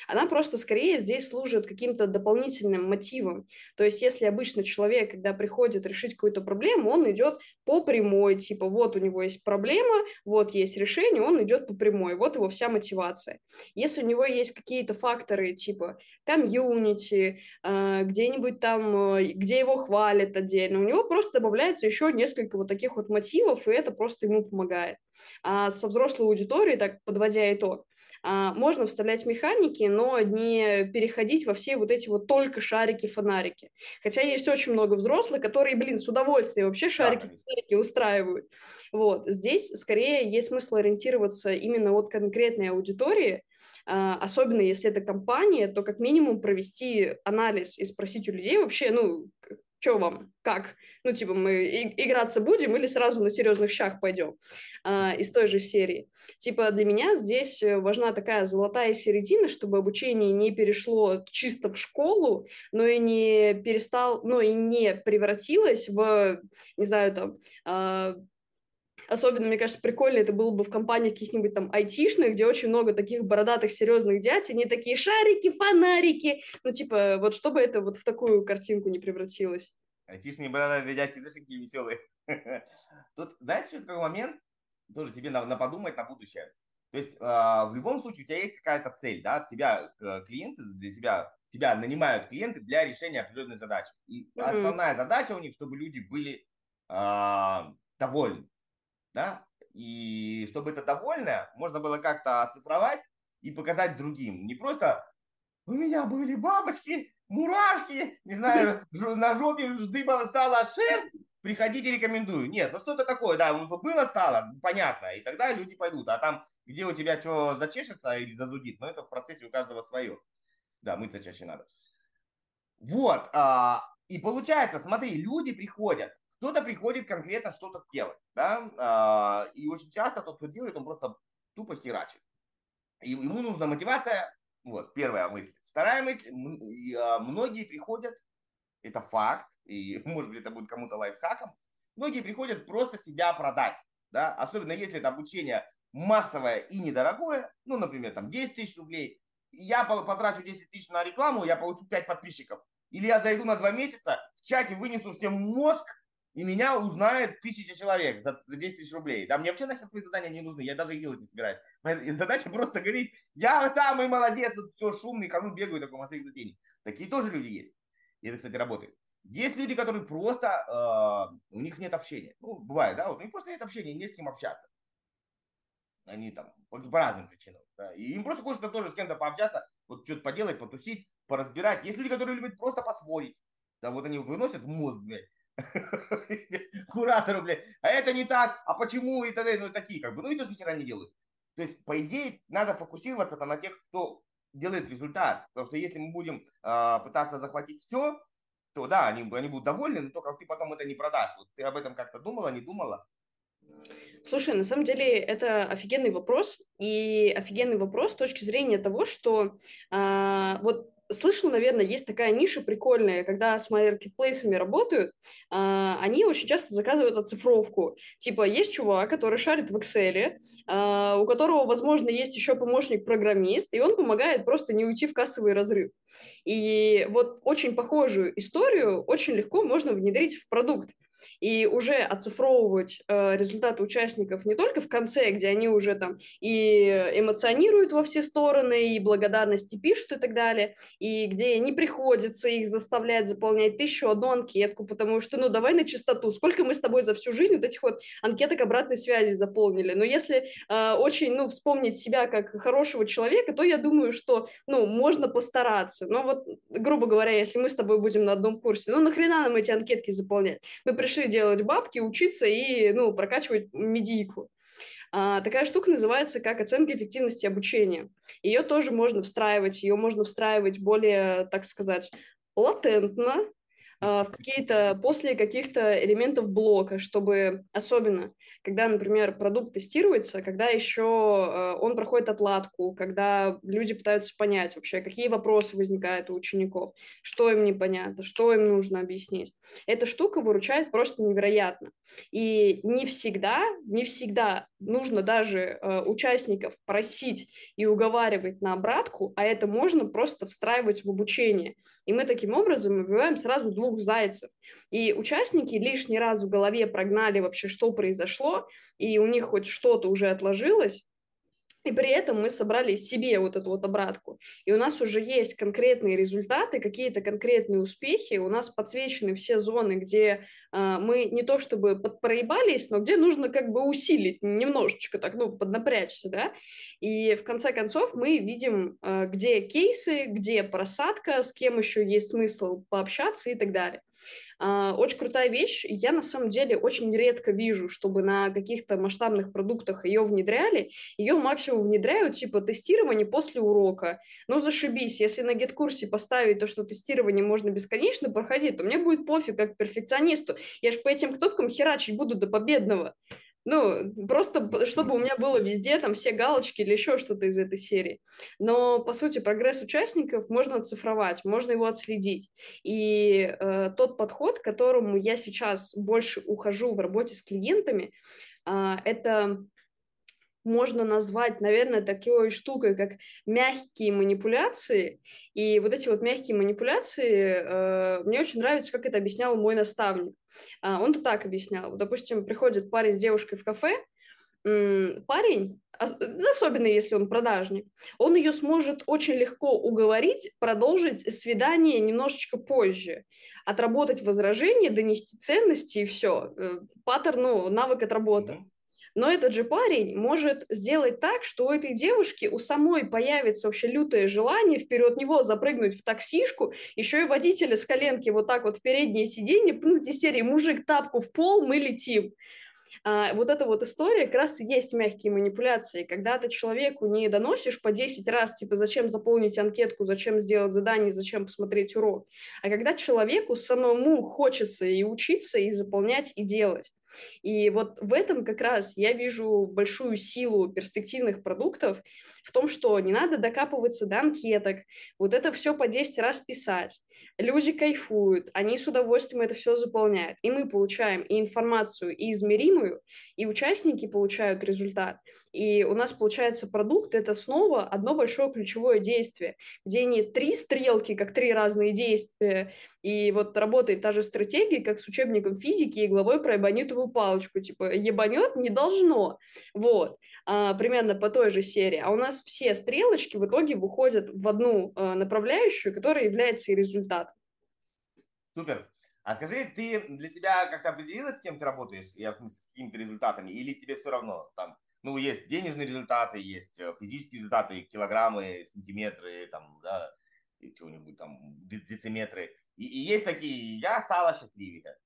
Она просто скорее здесь служит каким-то дополнительным мотивом. То есть если обычно человек, когда приходит решить какую-то проблему, он идет по прямой, типа вот у него есть проблема, вот есть решение, он идет по прямой, вот его вся мотивация. Если у него есть какие-то факторы типа комьюнити, где-нибудь там, где его хвалят отдельно, у него просто добавляется еще несколько вот таких вот мотивов, и это просто ему помогает. А со взрослой аудиторией, так подводя итог, можно вставлять механики, но не переходить во все вот эти вот только шарики-фонарики. Хотя есть очень много взрослых, которые, блин, с удовольствием вообще шарики-фонарики устраивают. Вот. Здесь скорее есть смысл ориентироваться именно от конкретной аудитории, особенно если это компания, то как минимум провести анализ и спросить у людей вообще, ну, что вам, как? Ну, типа, мы играться будем или сразу на серьезных щах пойдем а, из той же серии? Типа, для меня здесь важна такая золотая середина, чтобы обучение не перешло чисто в школу, но и не перестал, но и не превратилось в, не знаю, там... А, Особенно, мне кажется, прикольно это было бы в компаниях каких-нибудь там айтишных, где очень много таких бородатых серьезных дядь, они такие шарики, фонарики, ну типа вот чтобы это вот в такую картинку не превратилось. Айтишные бородатые дядьки, знаешь, какие веселые. Тут, знаешь, еще такой момент, тоже тебе надо подумать на будущее. То есть в любом случае у тебя есть какая-то цель, да, тебя клиенты для тебя, тебя нанимают клиенты для решения определенной задачи. И основная задача у них, чтобы люди были довольны. Да? И чтобы это довольное можно было как-то оцифровать и показать другим. Не просто «у меня были бабочки, мурашки, не знаю, на жопе вздыба стала шерсть, приходите, рекомендую». Нет, ну что-то такое, да, было, стало, понятно, и тогда люди пойдут. А там, где у тебя что зачешется или задудит, но это в процессе у каждого свое. Да, мыться чаще надо. Вот, и получается, смотри, люди приходят. Кто-то приходит конкретно что-то делать, да, и очень часто тот, кто делает, он просто тупо херачит. И ему нужна мотивация, вот, первая мысль. Вторая мысль, многие приходят, это факт, и, может быть, это будет кому-то лайфхаком, многие приходят просто себя продать, да, особенно если это обучение массовое и недорогое, ну, например, там, десять тысяч рублей, я потрачу десять тысяч на рекламу, я получу пять подписчиков, или я зайду на два месяца, в чате вынесу всем мозг, и меня узнает тысяча человек за десять тысяч рублей. Да, мне вообще нахер твои задания не нужны, я даже их делать не собираюсь. Моя задача просто говорить, я там, и молодец, тут все шумный, кому бегаю, такой мастер затений. Такие тоже люди есть. И это, кстати, работает. Есть люди, которые просто, э, у них нет общения. Ну, бывает, да, вот, у них просто нет общения, не с кем общаться. Они там по, по разным причинам. Да? И им просто хочется тоже с кем-то пообщаться, вот что-то поделать, потусить, поразбирать. Есть люди, которые любят просто посвоить. Да, вот они выносят в мозг, блядь, куратору, блядь, а это не так, а почему, и т.д. Ну, такие, как бы, ну, и тоже ни хера не делают. То есть, по идее, надо фокусироваться на тех, кто делает результат. Потому что если мы будем э, пытаться захватить все, то да, они, они будут довольны, но только ты потом это не продашь. Вот ты об этом как-то думала, не думала? Слушай, на самом деле это офигенный вопрос. И офигенный вопрос с точки зрения того, что э, вот слышал, наверное, есть такая ниша прикольная, когда с маркетплейсами работают, э, они очень часто заказывают оцифровку. Типа есть чувак, который шарит в Excel, э, у которого, возможно, есть еще помощник-программист, и он помогает просто не уйти в кассовый разрыв. И вот очень похожую историю очень легко можно внедрить в продукт. И уже оцифровывать э, результаты участников не только в конце, где они уже там и эмоционируют во все стороны, и благодарности пишут и так далее, и где не приходится их заставлять заполнять тысячу одну анкетку, потому что, ну, давай на чистоту, сколько мы с тобой за всю жизнь вот этих вот анкеток обратной связи заполнили. Но если э, очень, ну, вспомнить себя как хорошего человека, то я думаю, что, ну, можно постараться. Но вот, грубо говоря, если мы с тобой будем на одном курсе, ну, нахрена нам эти анкетки заполнять? Мы пришли делать бабки, учиться и, ну, прокачивать медийку. А, такая штука называется как оценка эффективности обучения. Ее тоже можно встраивать, ее можно встраивать более, так сказать, латентно, а, в какие-то, после каких-то элементов блока, чтобы особенно, когда, например, продукт тестируется, когда еще а, он проходит отладку, когда люди пытаются понять вообще, какие вопросы возникают у учеников, что им непонятно, что им нужно объяснить. Эта штука выручает просто невероятно. И не всегда, не всегда нужно даже э, участников просить и уговаривать на обратку, а это можно просто встраивать в обучение. И мы таким образом убиваем сразу двух зайцев. И участники лишний раз в голове прогнали вообще, что произошло, и у них хоть что-то уже отложилось, и при этом мы собрали себе вот эту вот обратку. И у нас уже есть конкретные результаты, какие-то конкретные успехи. У нас подсвечены все зоны, где э, мы не то чтобы подпроебались, но где нужно как бы усилить немножечко, так, ну, поднапрячься, да. И в конце концов мы видим, э, где кейсы, где просадка, с кем еще есть смысл пообщаться и так далее. Очень крутая вещь, я на самом деле очень редко вижу, чтобы на каких-то масштабных продуктах ее внедряли, ее максимум внедряют, типа тестирование после урока, ну зашибись, если на гет-курсе поставить то, что тестирование можно бесконечно проходить, то мне будет пофиг как перфекционисту, я же по этим кнопкам херачить буду до победного, ну просто чтобы у меня было везде там все галочки или еще что-то из этой серии. Но по сути прогресс участников можно оцифровать, можно его отследить. И э, тот подход, к которому я сейчас больше ухожу в работе с клиентами, э, это можно назвать, наверное, такой штукой, как мягкие манипуляции. И вот эти вот мягкие манипуляции, э, мне очень нравится, как это объяснял мой наставник. Э, он-то так объяснял. Вот, допустим, приходит парень с девушкой в кафе, м- парень, особенно если он продажник, он ее сможет очень легко уговорить продолжить свидание немножечко позже, отработать возражения, донести ценности и все. Э, паттерн, ну, навык отработан. Но этот же парень может сделать так, что у этой девушки у самой появится вообще лютое желание вперед него запрыгнуть в таксишку, еще и водителя с коленки вот так вот в переднее сиденье пнуть из серии «Мужик, тапку в пол, мы летим». А, вот эта вот история как раз и есть мягкие манипуляции, когда ты человеку не доносишь по десять раз, типа, зачем заполнить анкетку, зачем сделать задание, зачем посмотреть урок, а когда человеку самому хочется и учиться, и заполнять, и делать. И вот в этом как раз я вижу большую силу перспективных продуктов, в том, что не надо докапываться до анкеток, вот это все по десять раз писать. Люди кайфуют, они с удовольствием это все заполняют. И мы получаем и информацию, и измеримую, и участники получают результат. И у нас получается продукт, это снова одно большое ключевое действие, где не три стрелки, как три разные действия, и вот работает та же стратегия, как с учебником физики и главой про ебанютовую палочку, типа ебанет не должно, вот, а, примерно по той же серии. А у нас все стрелочки в итоге выходят в одну а, направляющую, которая является и результатом. Супер. А скажи, ты для себя как-то определилась, с кем ты работаешь, я в смысле, с какими-то результатами, или тебе все равно, там, ну, есть денежные результаты, есть физические результаты, килограммы, сантиметры, там, да, и чего-нибудь там, дециметры, и, и есть такие, я стала счастливее.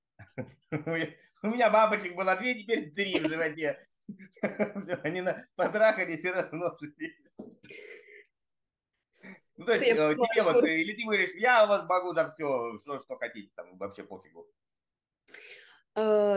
У меня бабочек было две, теперь три в животе. Они потрахались и размножились. Ну, то есть, я тебе понимаю. Вот, или ты говоришь, я вас могу за все, что, что хотите, там, вообще пофигу.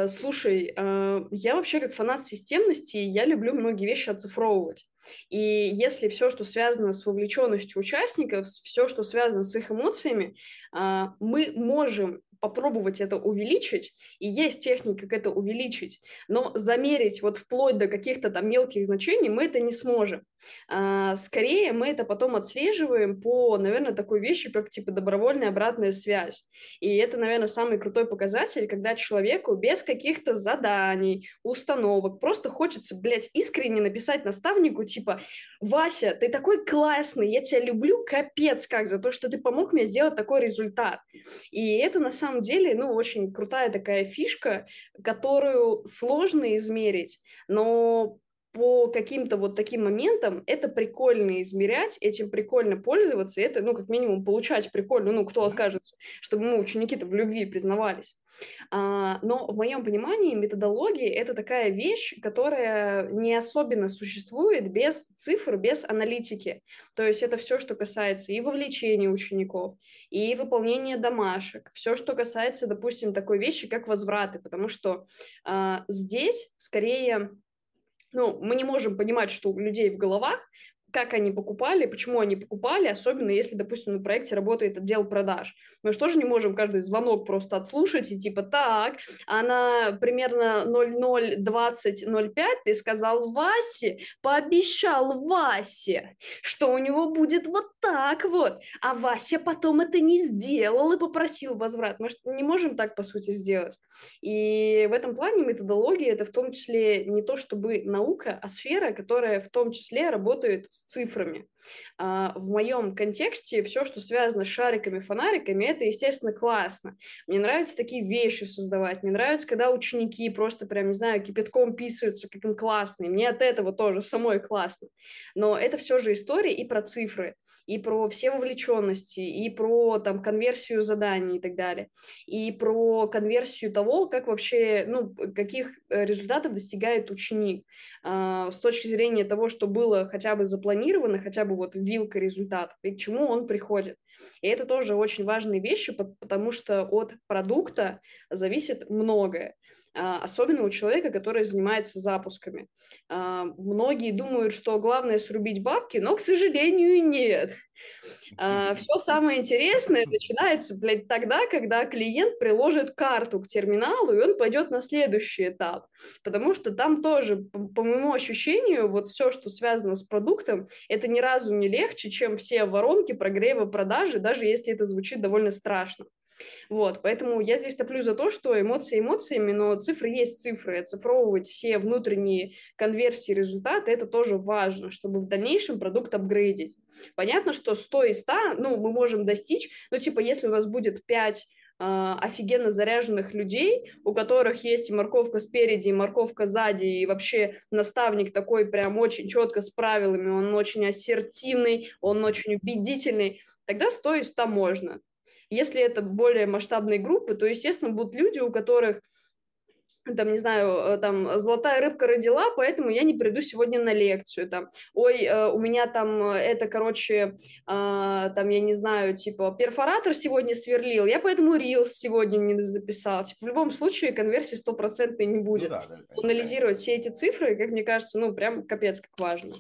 Слушай, я вообще как фанат системности, я люблю многие вещи оцифровывать. И если все, что связано с вовлеченностью участников, все, что связано с их эмоциями, мы можем попробовать это увеличить, и есть техника, как это увеличить, но замерить вот вплоть до каких-то там мелких значений мы это не сможем. А, скорее мы это потом отслеживаем по, наверное, такой вещи, как типа добровольная обратная связь. И это, наверное, самый крутой показатель, когда человеку без каких-то заданий, установок, просто хочется, блядь, искренне написать наставнику, типа, Вася, ты такой классный, я тебя люблю, капец как, за то, что ты помог мне сделать такой результат. И это на самом деле, ну, очень крутая такая фишка, которую сложно измерить, но по каким-то вот таким моментам это прикольно измерять, этим прикольно пользоваться, это, ну, как минимум, получать прикольно, ну, кто откажется, чтобы мы, ученики-то, в любви признавались. А, но в моем понимании методология – это такая вещь, которая не особенно существует без цифр, без аналитики. То есть это все, что касается и вовлечения учеников, и выполнения домашек, все, что касается, допустим, такой вещи, как возвраты, потому что а, здесь скорее… Ну, мы не можем понимать, что у людей в головах, как они покупали, почему они покупали, особенно если, допустим, на проекте работает отдел продаж. Мы же тоже не можем каждый звонок просто отслушать и типа так, она примерно ноль ноль двадцать ноль пять, ты сказал Васе, пообещал Васе, что у него будет вот так вот, а Вася потом это не сделал и попросил возврат. Мы же не можем так, по сути, сделать. И в этом плане методология – это в том числе не то чтобы наука, а сфера, которая в том числе работает с цифрами. В моем контексте все, что связано с шариками, фонариками, это, естественно, классно. Мне нравятся такие вещи создавать, мне нравится, когда ученики просто прям, не знаю, кипятком писаются, как им классно, и мне от этого тоже самой классно. Но это все же история и про цифры, и про все вовлеченности, и про там конверсию заданий и так далее, и про конверсию того, как вообще, ну, каких результатов достигает ученик с точки зрения того, что было хотя бы запланировано, хотя бы вот вилка результатов, и к чему он приходит. И это тоже очень важные вещи, потому что от продукта зависит многое, особенно у человека, который занимается запусками. Многие думают, что главное срубить бабки, но, к сожалению, нет. Все самое интересное начинается, блядь, тогда, когда клиент приложит карту к терминалу, и он пойдет на следующий этап, потому что там тоже, по моему ощущению, вот все, что связано с продуктом, это ни разу не легче, чем все воронки прогрева продажи, даже если это звучит довольно страшно. Вот, поэтому я здесь топлю за то, что эмоции эмоциями, но цифры есть цифры, оцифровывать все внутренние конверсии, результаты, это тоже важно, чтобы в дальнейшем продукт апгрейдить. Понятно, что сто из ста, ну, мы можем достичь, ну, типа, если у нас будет пять э, офигенно заряженных людей, у которых есть и морковка спереди, и морковка сзади, и вообще наставник такой прям очень четко с правилами, он очень ассертивный, он очень убедительный, тогда сто из ста можно. Если это более масштабные группы, то, естественно, будут люди, у которых, там, не знаю, там, золотая рыбка родила, поэтому я не приду сегодня на лекцию, там, ой, у меня там, это, короче, там, я не знаю, типа, перфоратор сегодня сверлил, я поэтому рилс сегодня не записал, типа, в любом случае конверсии стопроцентной не будет. Ну, да, да, да, анализировать все эти цифры, как мне кажется, ну, прям капец как важно.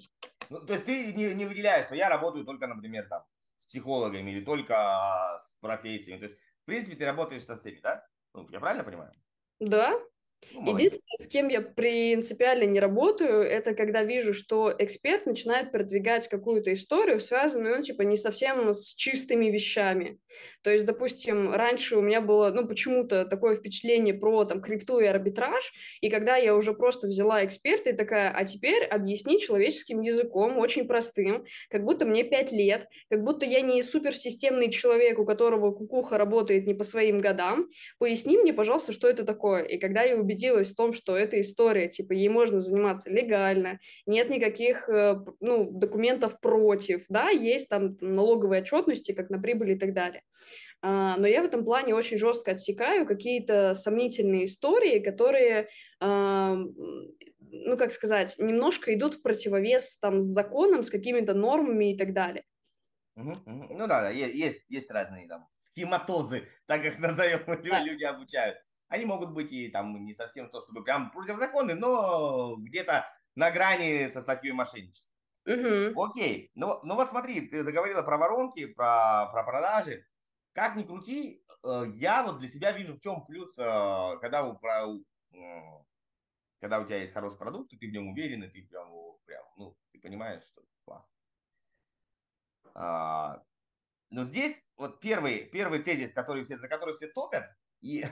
Ну, то есть ты не, не выделяешь, что я работаю только, например, там, с психологами или только а, с профессиями. То есть, в принципе, ты работаешь со всеми, да? Ну, я правильно понимаю? Да. Ну, единственное, с кем я принципиально не работаю, это когда вижу, что эксперт начинает продвигать какую-то историю, связанную, ну, типа, не совсем с чистыми вещами. То есть, допустим, раньше у меня было, ну, почему-то такое впечатление про, там, крипту и арбитраж, и когда я уже просто взяла эксперта и такая, а теперь объясни человеческим языком, очень простым, как будто мне пять лет, как будто я не суперсистемный человек, у которого кукуха работает не по своим годам, поясни мне, пожалуйста, что это такое. И когда я убедилась, убедилась в том, что эта история, типа, ей можно заниматься легально, нет никаких, ну, документов против, да, есть там налоговые отчетности, как на прибыль и так далее. Но я в этом плане очень жестко отсекаю какие-то сомнительные истории, которые, ну, как сказать, немножко идут в противовес там с законом, с какими-то нормами и так далее. Ну да, есть, есть разные там схематозы, так их назовем, люди обучают. Они могут быть и там не совсем то, чтобы прям противозаконны, но где-то на грани со статьей мошенничества. Угу. Окей. Ну, ну вот смотри, ты заговорила про воронки, про, про продажи. Как ни крути, я вот для себя вижу, в чем плюс, когда у, когда у тебя есть хороший продукт, ты в нем уверен, и ты прям, прям, ну, ты понимаешь, что классно. Но здесь вот первый, первый тезис, который все, за который все топят, и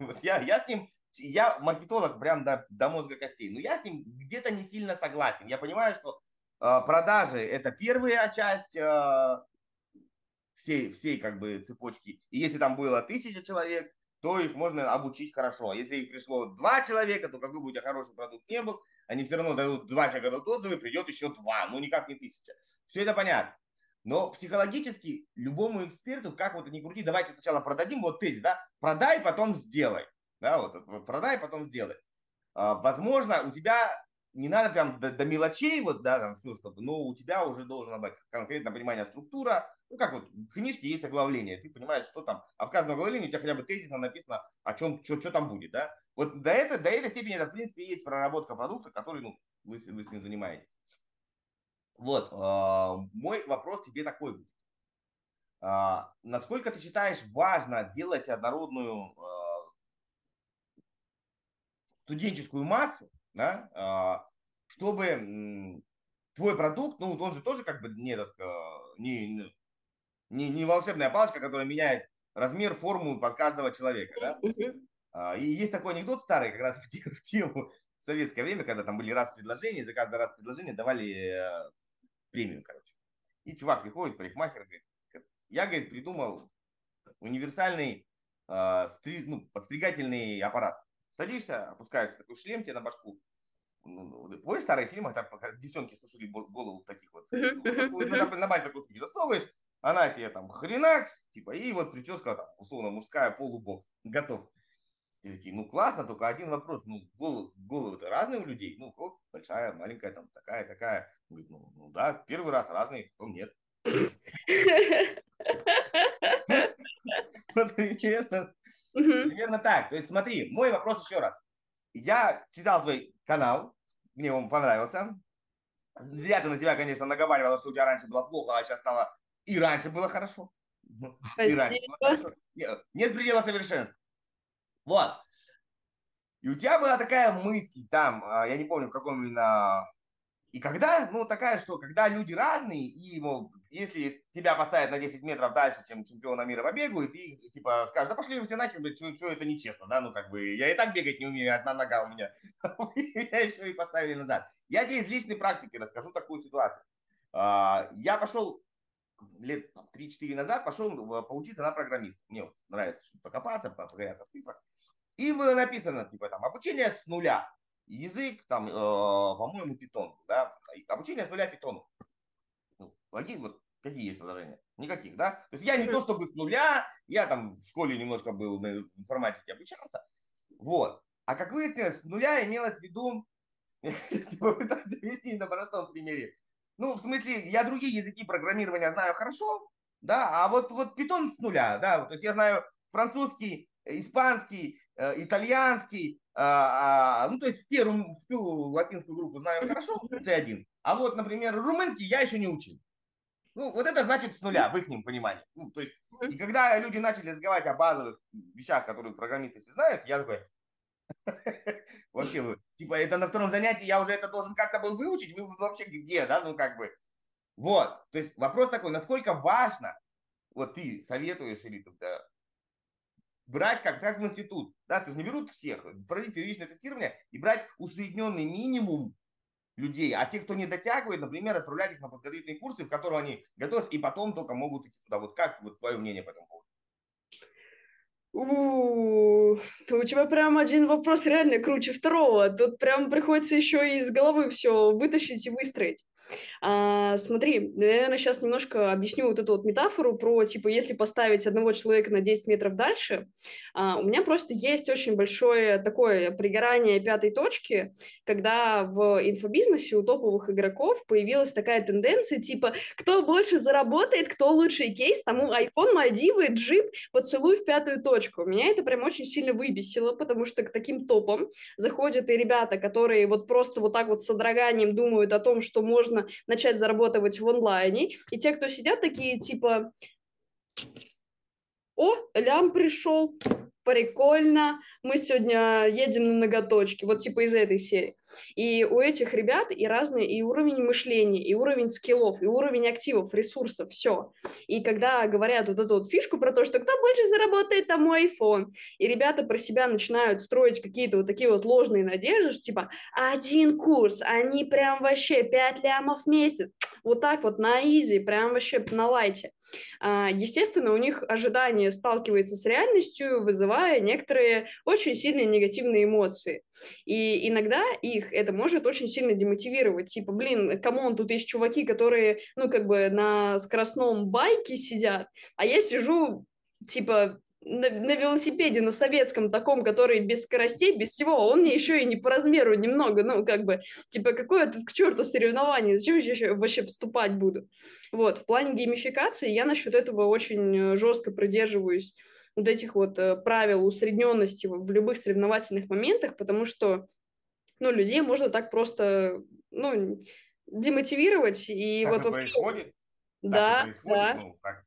вот я, я с ним, я маркетолог прям до, до мозга костей, но я с ним где-то не сильно согласен. Я понимаю, что э, продажи – это первая часть э, всей, всей как бы цепочки. И если там было тысяча человек, то их можно обучить хорошо. Если их пришло два человека, то какой бы у тебя хороший продукт не был, они все равно дадут два человека отзывы, придет еще два, ну никак не тысяча. Все это понятно. Но психологически любому эксперту, как вот ни крути, давайте сначала продадим, вот тезис, да, продай, потом сделай, да, вот, вот продай, потом сделай. А, возможно, у тебя не надо прям до, до мелочей, вот, да, там все, чтобы, но у тебя уже должно быть конкретно понимание структура, ну, как вот в книжке есть оглавление, ты понимаешь, что там, а в каждом оглавлении у тебя хотя бы тезисно написано, о чем, что, что там будет, да. Вот до, это, до этой степени это, в принципе, есть проработка продукта, который, ну, вы, вы с ним занимаетесь. Вот, э, мой вопрос тебе такой будет. Э, насколько ты считаешь важно делать однородную э, студенческую массу, да, э, чтобы э, твой продукт, ну, он же тоже как бы не, этот, э, не, не, не волшебная палочка, которая меняет размер, форму под каждого человека, да? Э, и есть такой анекдот старый, как раз в, те, в тему в советское время, когда там были раз предложения, за каждый раз предложение давали... Э, премию, короче. И чувак приходит, парикмахер, говорит, я, говорит, придумал универсальный э, стри, ну, подстригательный аппарат. Садишься, опускаешься, такой шлем тебе на башку. Ну, помнишь, в старых фильмах, там, пока девчонки сушили голову в таких вот, вот такой, на базе такой штуки засовываешь, она тебе там хренакс, типа, и вот прическа там, условно, мужская, полубок, готов. И такие, ну, классно, только один вопрос, ну, головы, головы-то разные у людей, ну, оп, большая, маленькая, там, такая, такая. Говорит, ну, ну, да, первый раз разные, потом нет. Вот примерно так. То есть смотри, мой вопрос еще раз. Я читал твой канал, мне он понравился. Зря ты на себя, конечно, наговаривала, что у тебя раньше было плохо, а сейчас стало... И раньше было хорошо. Спасибо. Нет предела совершенства. Вот. И у тебя была такая мысль там, я не помню, в каком именно... И когда, ну, такая, что когда люди разные, и, мол, если тебя поставят на десять метров дальше, чем чемпиона мира по бегу, и ты, типа, скажешь, да пошли вы все нахер, блядь, что это нечестно, да, ну, как бы, я и так бегать не умею, одна нога у меня, меня еще и поставили назад. Я тебе из личной практики расскажу такую ситуацию. Я пошел лет три-четыре назад, пошел поучиться на программиста. Мне вот нравится покопаться, поковыряться в цифрах. И было написано, типа, там, обучение с нуля. Язык, там, э, по-моему, питон, да, обучение с нуля питону. Ну, логин, вот какие есть возражения? Никаких, да? То есть я не то чтобы с нуля, я там в школе немножко был на информатике обучался, вот. А как выяснилось, с нуля имелось в виду, попытаюсь объяснить на простом примере. Ну, в смысле, я другие языки программирования знаю хорошо, да, а вот, вот питон с нуля, да, то есть я знаю французский, испанский, э, итальянский, а, а, ну, то есть первую, всю латинскую группу знаю хорошо, си один, А вот, например, румынский я еще не учил. Ну, вот это значит с нуля, в их понимании. Ну, то есть, и когда люди начали разговаривать о базовых вещах, которые программисты все знают, я такой, вообще, типа, это на втором занятии я уже это должен как-то был выучить, вы вообще где, да, ну, как бы. Вот, то есть вопрос такой, насколько важно, вот ты советуешь или тогда брать как, как в институт, да, то есть не берут всех, проводить первичное тестирование и брать усредненный минимум людей, а те, кто не дотягивает, например, отправлять их на подготовительные курсы, в которые они готовятся, и потом только могут идти туда. Вот как вот твое мнение по этому поводу? У-у-у, у тебя прям один вопрос реально круче второго. Тут прям приходится еще и из головы все вытащить и выстроить. А, смотри, наверное, сейчас немножко объясню вот эту вот метафору про, типа, если поставить одного человека на десять метров дальше, а, у меня просто есть очень большое такое пригорание пятой точки, когда в инфобизнесе у топовых игроков появилась такая тенденция, типа, кто больше заработает, кто лучший кейс, тому iPhone, Мальдивы, джип, поцелуй в пятую точку. Меня это прям очень сильно выбесило, потому что к таким топам заходят и ребята, которые вот просто вот так вот с содроганием думают о том, что можно начать зарабатывать в онлайне, и те, кто сидят такие, типа, о, лям пришел, прикольно, мы сегодня едем на ноготочки, вот типа из этой серии. И у этих ребят и разные, и уровень мышления, и уровень скиллов, и уровень активов, ресурсов, все. И когда говорят вот эту вот фишку про то, что кто больше заработает, тому iPhone, и ребята про себя начинают строить какие-то вот такие вот ложные надежды, что типа один курс, они прям вообще пять лямов в месяц, вот так вот на изи, прям вообще на лайте. Естественно, у них ожидание сталкивается с реальностью, вызывая некоторые очень сильные негативные эмоции. И иногда их это может очень сильно демотивировать. Типа, блин, камон, тут есть чуваки, которые, ну, как бы на скоростном байке сидят, а я сижу, типа, на, на велосипеде, на советском таком, который без скоростей, без всего, он мне еще и не по размеру немного, ну, как бы, типа, какое тут к черту соревнование, зачем я вообще вступать буду? Вот, в плане геймификации я насчет этого очень жестко придерживаюсь вот этих вот правил усредненности в любых соревновательных моментах, потому что, ну, людей можно так просто, ну, демотивировать, и так вот... Так происходит? Да, так происходит, да. Ну, так...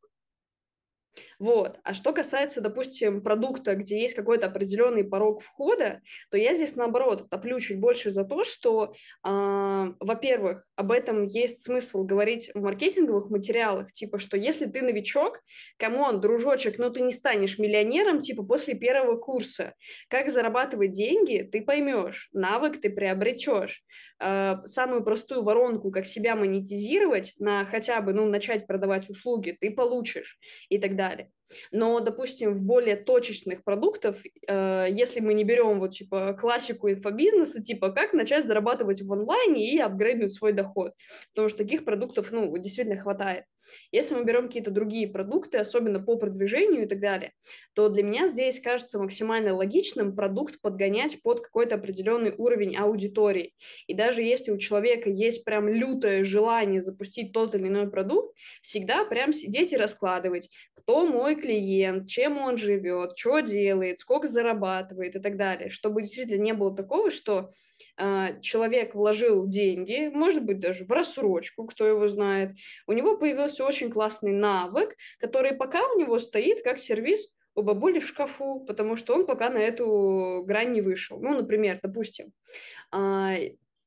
Вот. А что касается, допустим, продукта, где есть какой-то определенный порог входа, то я здесь, наоборот, топлю чуть больше за то, что, э, во-первых, об этом есть смысл говорить в маркетинговых материалах, типа, что если ты новичок, камон, дружочек, но ты не станешь миллионером, типа, после первого курса. Как зарабатывать деньги, ты поймешь, навык ты приобретешь. Э, самую простую воронку, как себя монетизировать, на хотя бы, ну, начать продавать услуги, ты получишь и так далее. Но, допустим, в более точечных продуктах, э, если мы не берем вот типа классику инфобизнеса, типа как начать зарабатывать в онлайне и апгрейднуть свой доход, потому что таких продуктов, ну, действительно хватает. Если мы берем какие-то другие продукты, особенно по продвижению и так далее, то для меня здесь кажется максимально логичным продукт подгонять под какой-то определенный уровень аудитории. И даже если у человека есть прям лютое желание запустить тот или иной продукт, всегда прям сидеть и раскладывать, кто мой клиент, чем он живет, что делает, сколько зарабатывает и так далее, чтобы действительно не было такого, что человек вложил деньги, может быть, даже в рассрочку, кто его знает, у него появился очень классный навык, который пока у него стоит как сервис у бабули в шкафу, потому что он пока на эту грань не вышел. Ну, например, допустим,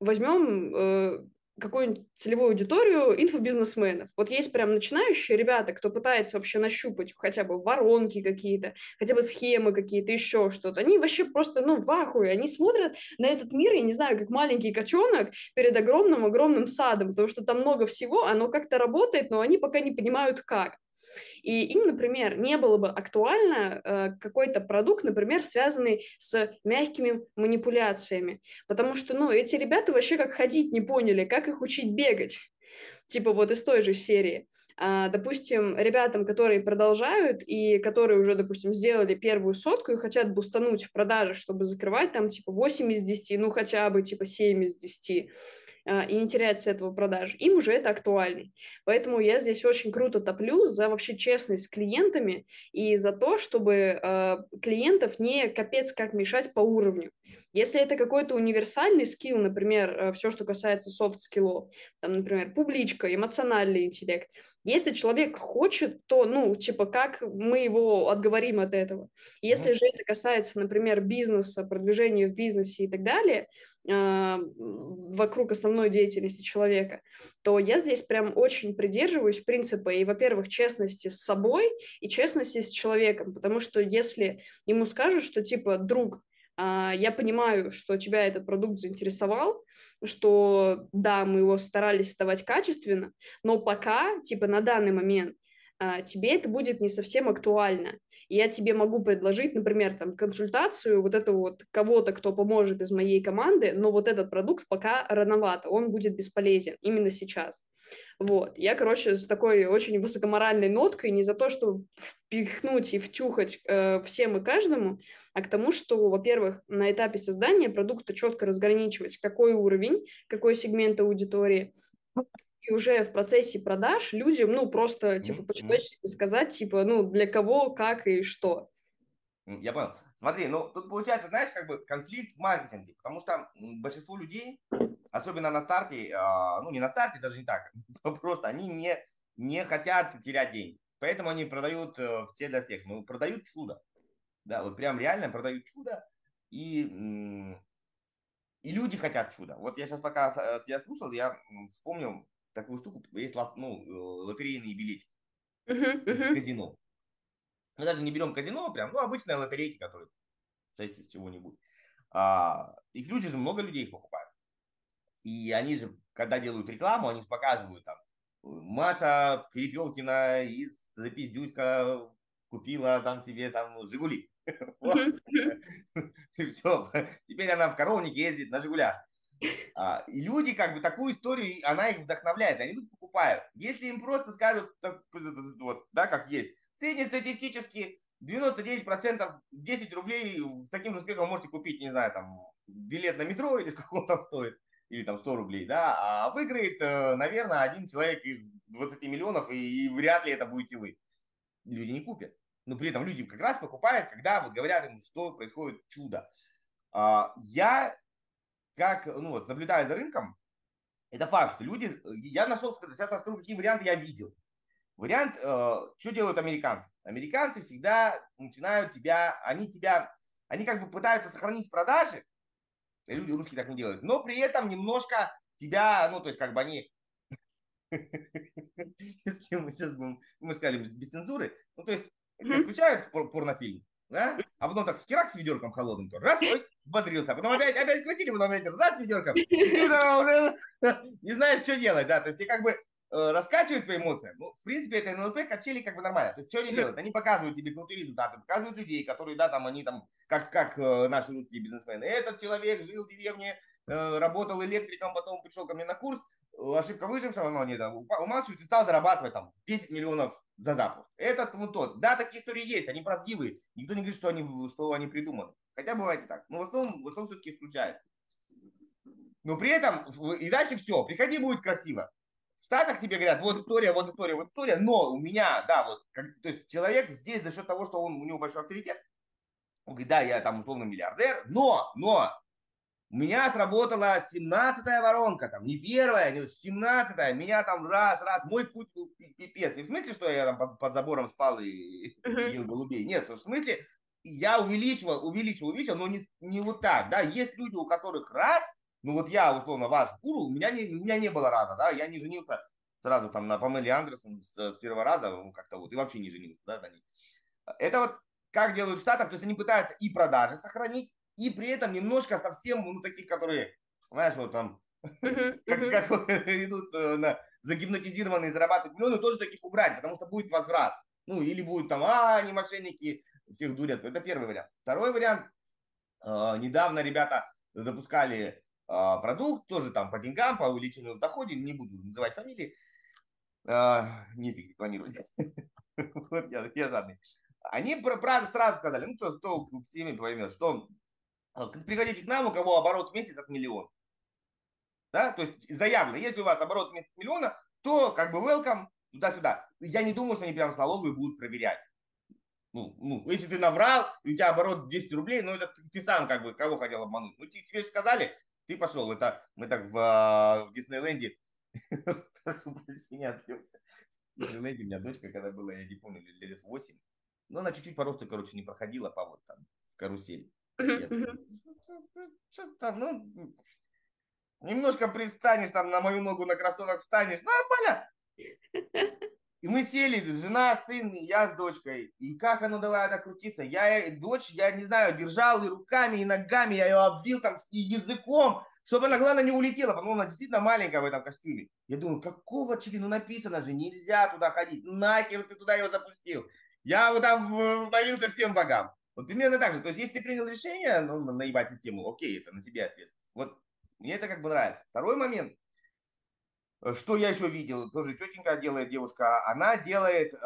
возьмем какую-нибудь целевую аудиторию инфобизнесменов. Вот есть прям начинающие ребята, кто пытается вообще нащупать хотя бы воронки какие-то, хотя бы схемы какие-то, еще что-то. Они вообще просто, ну, в ахуе. Они смотрят на этот мир, я не знаю, как маленький котенок перед огромным-огромным садом, потому что там много всего, оно как-то работает, но они пока не понимают, как. И им, например, не было бы актуально э, какой-то продукт, например, связанный с мягкими манипуляциями, потому что, ну, эти ребята вообще как ходить не поняли, как их учить бегать, типа вот из той же серии. А, допустим, ребятам, которые продолжают и которые уже, допустим, сделали первую сотку и хотят бустануть в продаже, чтобы закрывать там типа восемь из десяти, ну хотя бы типа семь из десяти, и не терять с этого продаж, им уже это актуально. Поэтому я здесь очень круто топлю за вообще честность с клиентами и за то, чтобы клиентов не капец как мешать по уровню. Если это какой-то универсальный скилл, например, все, что касается софт-скиллов, там, например, публичка, эмоциональный интеллект, если человек хочет, то, ну, типа, как мы его отговорим от этого? Если же это касается, например, бизнеса, продвижения в бизнесе и так далее, вокруг основной деятельности человека, то я здесь прям очень придерживаюсь принципа и, во-первых, честности с собой и честности с человеком, потому что если ему скажут, что, типа, друг, я понимаю, что тебя этот продукт заинтересовал, что да, мы его старались давать качественно, но пока, типа, на данный момент тебе это будет не совсем актуально. Я тебе могу предложить, например, там, консультацию вот этого вот кого-то, кто поможет из моей команды, но вот этот продукт пока рановато, он будет бесполезен именно сейчас. Вот. Я, короче, с такой очень высокоморальной ноткой не за то, чтобы впихнуть и втюхать э, всем и каждому, а к тому, что, во-первых, на этапе создания продукта четко разграничивать, какой уровень, какой сегмент аудитории, и уже в процессе продаж людям, ну, просто, типа, по-человечески сказать, типа, ну, для кого, как и что. Я понял. Смотри, ну, тут получается, знаешь, как бы конфликт в маркетинге, потому что большинство людей, особенно на старте, ну, не на старте, даже не так, просто они не, не хотят терять деньги, поэтому они продают все для всех, ну, продают чудо, да, вот прям реально продают чудо, и, и люди хотят чудо. Вот я сейчас пока тебя слушал, я вспомнил такую штуку, есть, ну, лотерейные билетики uh-huh, uh-huh. в казино. Мы даже не берем казино, прям, ну, обычные лотерейки, которые, кстати, из чего-нибудь. А, их люди же, много людей их покупают. И они же, когда делают рекламу, они же показывают там, Маша Перепелкина из Запиздюшка купила там тебе там Жигули. И все, теперь она в коровнике ездит на Жигулях. И люди как бы такую историю, она их вдохновляет, они тут покупают. Если им просто скажут, вот, да, как есть, среднестатистически девяносто девять процентов десять рублей с таким же успехом можете купить, не знаю, там, билет на метро или сколько он там стоит, или там сто рублей, да, а выиграет, наверное, один человек из двадцати миллионов, и, и вряд ли это будете вы. Люди не купят. Но при этом люди как раз покупают, когда вот говорят им, что происходит чудо. А, я, как, ну вот, наблюдая за рынком, это факт, что люди, я нашел, сейчас расскажу, какие варианты я видел. Вариант, э, что делают американцы? Американцы всегда начинают тебя, они тебя, они как бы пытаются сохранить продажи, люди русские так не делают, но при этом немножко тебя, ну, то есть как бы они, мы сейчас будем, мы сказали без цензуры, ну, то есть включают порнофильм, да, а потом так херак с ведерком холодным, раз, ой, бодрился, потом опять, опять крутили, потом опять, раз, ведерком, не знаешь, что делать, да, то есть как бы раскачивают по эмоциям. Ну, в принципе, это эн эл пэ качели как бы нормально. То есть, что они делают? Они показывают тебе крутые результаты, показывают людей, которые, да, там, они там, как, как э, наши русские бизнесмены. Этот человек жил в деревне, э, работал электриком, потом пришел ко мне на курс, э, ошибка выжившего, но они да, умалчивают и стал зарабатывать там десять миллионов за запуск. Этот, вот тот. Да, такие истории есть, они правдивые. Никто не говорит, что они, что они придуманы. Хотя бывает и так. Но в основном, в основном все-таки случается. Но при этом, и дальше все. Приходи, будет красиво. В Штатах тебе говорят, вот история, вот история, вот история, но у меня, да, вот, как, то есть человек здесь за счет того, что он, у него большой авторитет, он говорит, да, я там условно миллиардер, но, но, у меня сработала семнадцатая воронка, там, не первая, не семнадцатая, меня там раз, раз, мой путь был пипец, не в смысле, что я там под забором спал и ел голубей, нет, в смысле, я увеличивал, увеличивал, увеличивал, но не, не вот так, да, есть люди, у которых раз, ну вот я, условно, ваш гуру, у меня не, у меня не было раза, да, я не женился сразу там на Памеле Андерсон с, с первого раза, ну, как-то вот, и вообще не женился, да, на ней. Это вот как делают в Штатах, то есть они пытаются и продажи сохранить, и при этом немножко совсем, ну, таких, которые, знаешь, вот там, как идут загипнотизированные, зарабатывают миллионы, тоже таких убрать, потому что будет возврат, ну, или будут там, а, они мошенники, всех дурят, это первый вариант. Второй вариант, недавно ребята запускали продукт, тоже там по деньгам, по увеличенному доходу, не буду называть фамилии, а, нефиг рекламировать, вот я, я жадный. Они правда сразу сказали, ну кто, кто в теме поймет, что приходите к нам, у кого оборот в месяц от миллиона. да, то есть заявлено, если у вас оборот вместо миллиона, то как бы welcome туда-сюда. Я не думаю, что они прям с налоговой будут проверять. Ну, ну, если ты наврал, и у тебя оборот десять рублей, ну, это ты сам как бы кого хотел обмануть. Ну, тебе же сказали, ты пошел. Это мы так в, в Диснейленде, прошу прощения, отвлекся. В Диснейленде у меня дочка, когда была, я не помню, лет восемь, но она чуть-чуть по росту, короче, не проходила по вот там карусели. Ну, немножко пристанешь там, на мою ногу на кроссовок встанешь, нормально. И мы сели, жена, сын, я с дочкой. И как она давала так крутиться? Я, дочь, я не знаю, держал и руками, и ногами, я ее обвил там с языком, чтобы она, главное, не улетела, потому что она действительно маленькая в этом костюме. Я думаю, какого члена? Ну, написано же, нельзя туда ходить. Нахер ты туда ее запустил? Я вот там молился всем богам. Вот примерно так же. То есть, если ты принял решение, ну, наебать систему, окей, это на тебе ответственность. Вот мне это как бы нравится. Второй момент. Что я еще видел, тоже тетенька делает, девушка, она делает э,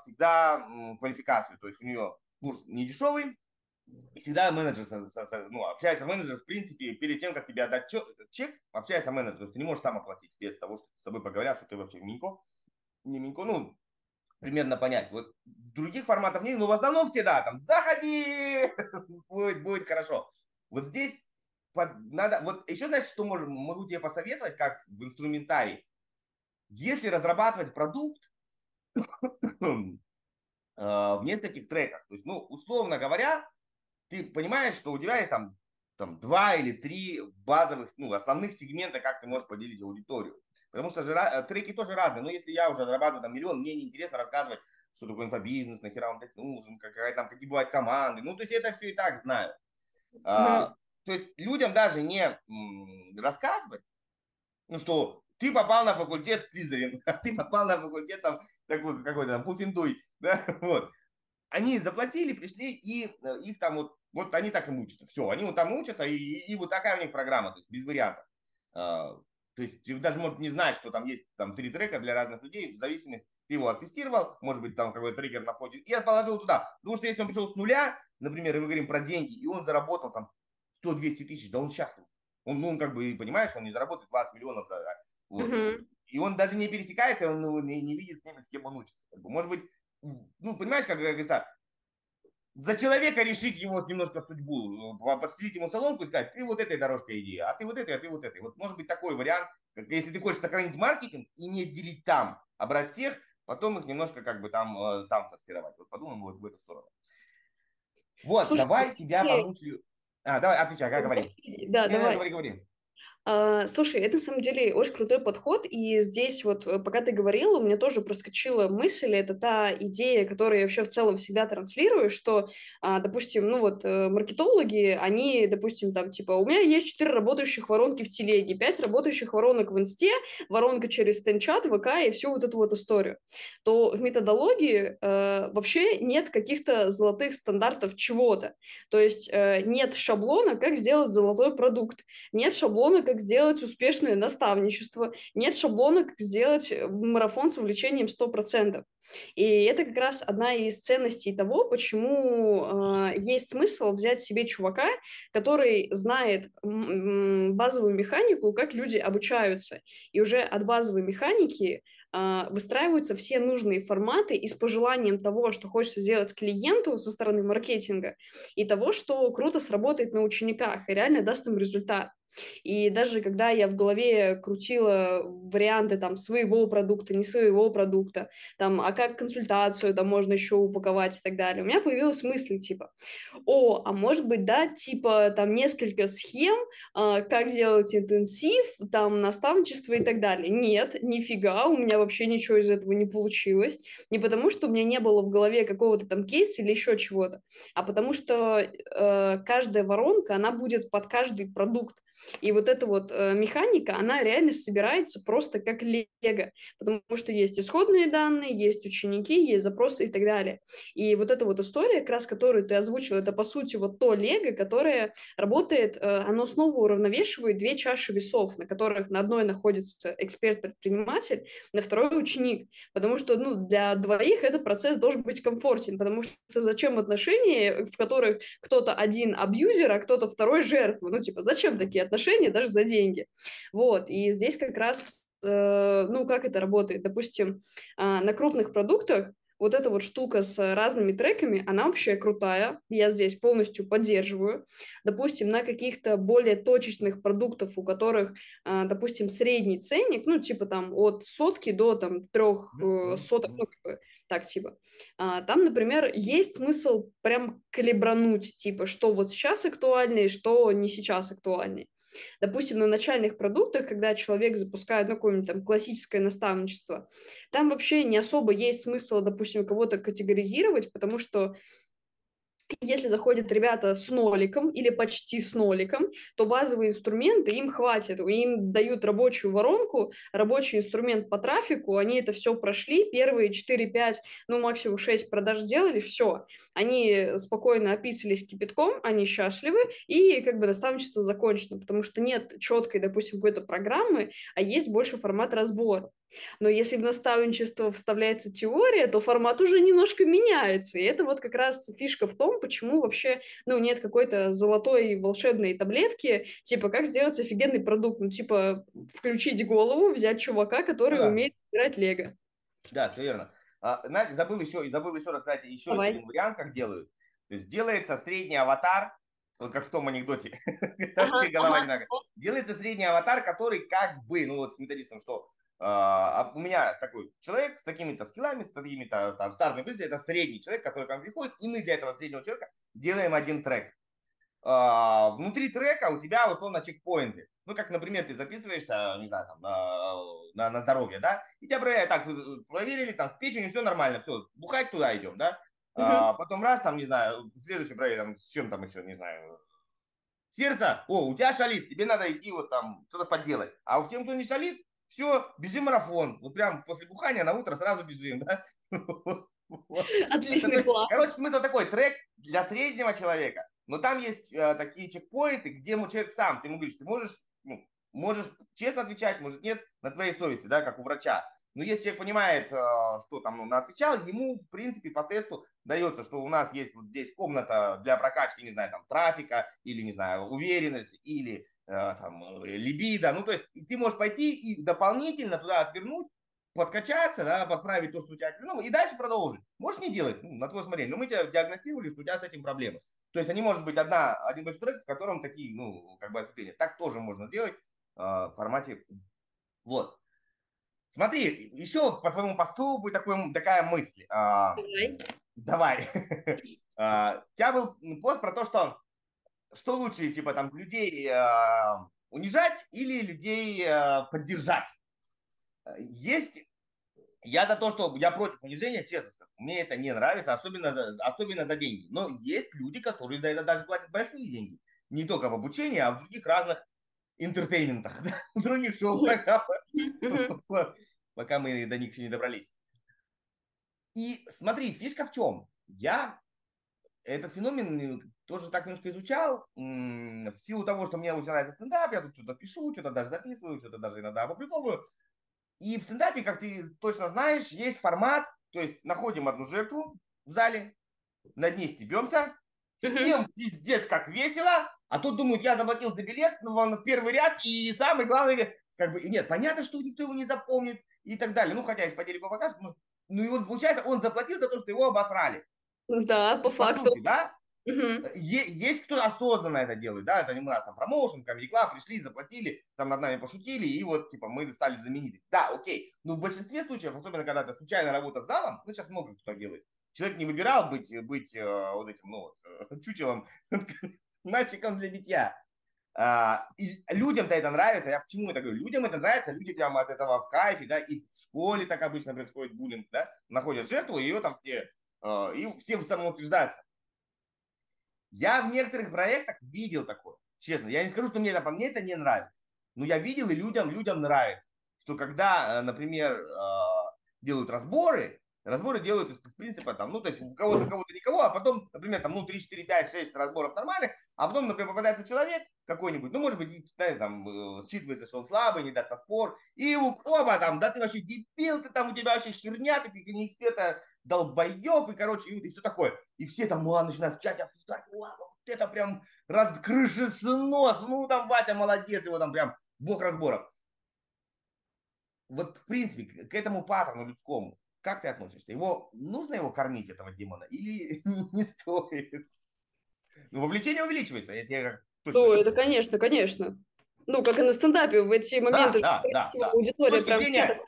всегда квалификацию, то есть у нее курс не дешевый, и всегда менеджер, со, со, со, ну, общается менеджер, в принципе, перед тем, как тебе отдать чек, общается менеджер, то есть ты не можешь сам оплатить без того, что с тобой поговорят, что ты вообще Минько, не Минько, ну, примерно понять, вот других форматов нет, но в основном всегда там, заходи, будет, будет хорошо, вот здесь. Надо, вот еще, знаешь, что можем, могу тебе посоветовать, как в инструментарии. Если разрабатывать продукт в нескольких треках, то есть, ну, условно говоря, ты понимаешь, что у тебя есть там, там два или три базовых, ну, основных сегмента, как ты можешь поделить аудиторию. Потому что же, треки тоже разные. Но если я уже зарабатываю там миллион, мне неинтересно рассказывать, что такое инфобизнес, нахера он так нужен, какая, там, какие бывают команды. Ну, то есть, это все и так знаю. А, То есть людям даже не рассказывать, ну, что ты попал на факультет Слизерин, а ты попал на факультет там такой какой-то там Пуффендуй, да, вот. Они заплатили, пришли, и их там вот, вот они так и учатся. Все, они вот там учатся, и, и вот такая у них программа, то есть без вариантов. А, то есть ты даже может не знать, что там есть там три трека для разных людей, в зависимости, ты его оттестировал, может быть, там какой-то трекер находит, и положил туда. Потому что если он пришел с нуля, например, и мы говорим про деньги, и он заработал там сто-двести тысяч, да он счастлив. Он, ну, он как бы, понимаешь, он не заработает двадцать миллионов. Да, да. Вот. Uh-huh. И он даже не пересекается, он ну, не, не видит с ними, с кем он учится. Как бы, может быть, ну, понимаешь, как говорится, за человека решить его немножко судьбу, подстрелить ему соломку и сказать, ты вот этой дорожкой иди, а ты вот этой, а ты вот этой. Вот может быть такой вариант, как, если ты хочешь сохранить маркетинг и не делить там, а брать всех, потом их немножко как бы там, там сортировать. Вот подумаем вот в эту сторону. Вот, Слушай, давай ты... тебя получу... А, давай, отвечай, как говори. Да, давай. Говори, говори. А, слушай, это на самом деле очень крутой подход, и здесь вот, пока ты говорила, у меня тоже проскочила мысль, это та идея, которую я вообще в целом всегда транслирую, что, а, допустим, ну вот, маркетологи, они, допустим, там, типа, у меня есть четыре работающих воронки в телеге, пять работающих воронок в инсте, воронка через стенчат, вэ ка и всю вот эту вот историю, то в методологии а, вообще нет каких-то золотых стандартов чего-то, то есть а, нет шаблона, как сделать золотой продукт, нет шаблона, как сделать успешное наставничество, нет шаблона, как сделать марафон с увлечением сто процентов. И это как раз одна из ценностей того, почему э, есть смысл взять себе чувака, который знает м-м, базовую механику, как люди обучаются, и уже от базовой механики выстраиваются все нужные форматы и с пожеланием того, что хочется сделать клиенту со стороны маркетинга, и того, что круто сработает на учениках и реально даст им результат. И даже когда я в голове крутила варианты там своего продукта, не своего продукта, там, а как консультацию там можно еще упаковать и так далее, у меня появилась мысль типа, о, а может быть, да, типа там несколько схем, как сделать интенсив, там наставничество и так далее. Нет, нифига, у меня вообще ничего из этого не получилось, не потому что у меня не было в голове какого-то там кейса или еще чего-то, а потому что э, каждая воронка, она будет под каждый продукт, и вот эта вот э, механика, она реально собирается просто как лего, потому что есть исходные данные, есть ученики, есть запросы и так далее, и вот эта вот история, как раз которую ты озвучил, это по сути вот то лего, которое работает, э, оно снова уравновешивает две чаши весов, на которых на одной находится эксперт-предприниматель, на второй ученик, потому что ну, для двоих этот процесс должен быть комфортен, потому что зачем отношения, в которых кто-то один абьюзер, а кто-то второй жертва, ну типа зачем такие отношения даже за деньги. Вот, и здесь как раз, э, ну, как это работает? Допустим, э, на крупных продуктах вот эта вот штука с разными треками, она вообще крутая, я здесь полностью поддерживаю. Допустим, на каких-то более точечных продуктах, у которых, допустим, средний ценник, ну, типа там от сотки до там трех соток, ну, так типа. Там, например, есть смысл прям калибрануть, типа, что вот сейчас актуальнее, что не сейчас актуальнее. Допустим, на начальных продуктах, когда человек запускает, ну, какое-нибудь там классическое наставничество, там вообще не особо есть смысла, допустим, кого-то категоризировать, потому что если заходят ребята с ноликом или почти с ноликом, то базовые инструменты им хватит, им дают рабочую воронку, рабочий инструмент по трафику, они это все прошли, первые четыре-пять, ну максимум шесть продаж сделали, все, они спокойно описались кипятком, они счастливы, и как бы наставничество закончено, потому что нет четкой, допустим, какой-то программы, а есть больше формат разбора. Но если в наставничество вставляется теория, то формат уже немножко меняется, и это вот как раз фишка в том, почему вообще, ну, нет какой-то золотой волшебной таблетки, типа, как сделать офигенный продукт, ну, типа, включить голову, взять чувака, который да. умеет играть лего. Да, все верно. А, знаешь, забыл еще, забыл еще рассказать, еще Давай. один вариант, как делают. То есть делается средний аватар, вот как в том анекдоте, делается средний аватар, который как бы, ну, вот с методистом, что... Uh, у меня такой человек с такими-то скиллами, с такими-то там, стартами, это средний человек, который ко мне приходит, и мы для этого среднего человека делаем один трек. Uh, внутри трека у тебя условно чекпоинты. Ну, как, например, ты записываешься, не знаю, там, на, на, на здоровье, да, и тебя проверяют, так, проверили, там, с печенью все нормально, все, бухать туда идем, да. Uh-huh. uh, потом раз, там, не знаю, следующий проверили, там, с чем там еще, не знаю, сердце, о, у тебя шалит, тебе надо идти вот там что-то поделать. А у тем, кто не шалит, все, бежим марафон. Вот прям после бухания на утро сразу бежим, да? Отличный план. Короче, смысл такой, трек для среднего человека. Но там есть э, такие чекпоинты, где ему человек сам, ты ему говоришь, ты можешь, ну, можешь честно отвечать, может нет, на твоей совести, да, как у врача. Но если человек понимает, э, что там он отвечал, ему, в принципе, по тесту дается, что у нас есть вот здесь комната для прокачки, не знаю, там, трафика или, не знаю, уверенность или... там, либидо, ну, то есть ты можешь пойти и дополнительно туда отвернуть, подкачаться, да, подправить то, что у тебя отвернуло, и дальше продолжить. Можешь не делать, ну, на твое смотрение, но мы тебя диагностировали, что у тебя с этим проблемы. То есть они, может быть, одна, один большой трек, в котором такие, ну, как бы отступления. Так тоже можно сделать э, в формате вот. Смотри, еще по твоему посту будет такой, такая мысль. А, давай. У тебя был пост про то, что Что лучше, типа, там, людей э, унижать или людей э, поддержать? Есть, я за то, что я против унижения, честно скажу, мне это не нравится, особенно за, особенно за деньги. Но есть люди, которые за это даже платят большие деньги. Не только в обучении, а в других разных интертейментах, в других шоу, пока мы до них еще не добрались. И смотри, фишка в чем? Я этот феномен... тоже так немножко изучал, в силу того, что мне очень нравится стендап, я тут что-то пишу, что-то даже записываю, что-то даже иногда опубликовываю. И в стендапе, как ты точно знаешь, есть формат, то есть находим одну жертву в зале, над ней стебемся, всем пиздец как весело, а тут думают, я заплатил за билет, ну, он в первый ряд, и самый главный, как бы, нет, понятно, что никто его не запомнит и так далее, ну, хотя если по телеку покажут, ну, ну, и вот, получается, он заплатил за то, что его обосрали. Да, по, по факту. Сути, да? Uh-huh. Есть кто осознанно это делает, да, это не у нас там промоушен, комедий-клаб, пришли, заплатили, там над нами пошутили, и вот, типа, мы стали заменили. Да, окей, но в большинстве случаев, особенно когда ты случайно работа с залом, ну, сейчас много кто так делает, человек не выбирал быть, быть э, вот этим, ну, вот, чучелом, мальчиком для битья. А, и людям-то это нравится, я почему это говорю, людям это нравится, люди прямо от этого в кайфе, да, и в школе так обычно происходит буллинг, да, находят жертву, и ее там все, э, и все самоутверждаются. Я в некоторых проектах видел такое, честно. Я не скажу, что мне это, мне это не нравится. Но я видел, и людям, людям нравится, что когда, например, делают разборы, разборы делают из принципа, там, ну, то есть у кого-то, кого-то, никого, а потом, например, там, ну, три, четыре, пять, шесть разборов нормальных, а потом, например, попадается человек какой-нибудь, ну, может быть, там, считывается, что он слабый, не даст отпор, и его, оба, там, да ты вообще дебил, ты там, у тебя вообще херня, ты не эксперт, долбоеб, и, короче, и, и все такое. И все там, ну ладно, начинают в чате обсуждать, ну ладно, вот это прям раскрышеснос, ну там Вася молодец, его там прям бог разборов. Вот, в принципе, к этому паттерну людскому, как ты относишься? Его, нужно его кормить, этого демона, или не стоит? Ну, вовлечение увеличивается, я тебе точно. Ну, это конечно, конечно. Ну, как и на стендапе, в эти моменты да, же, да, да, аудитория да. прям... Где-то...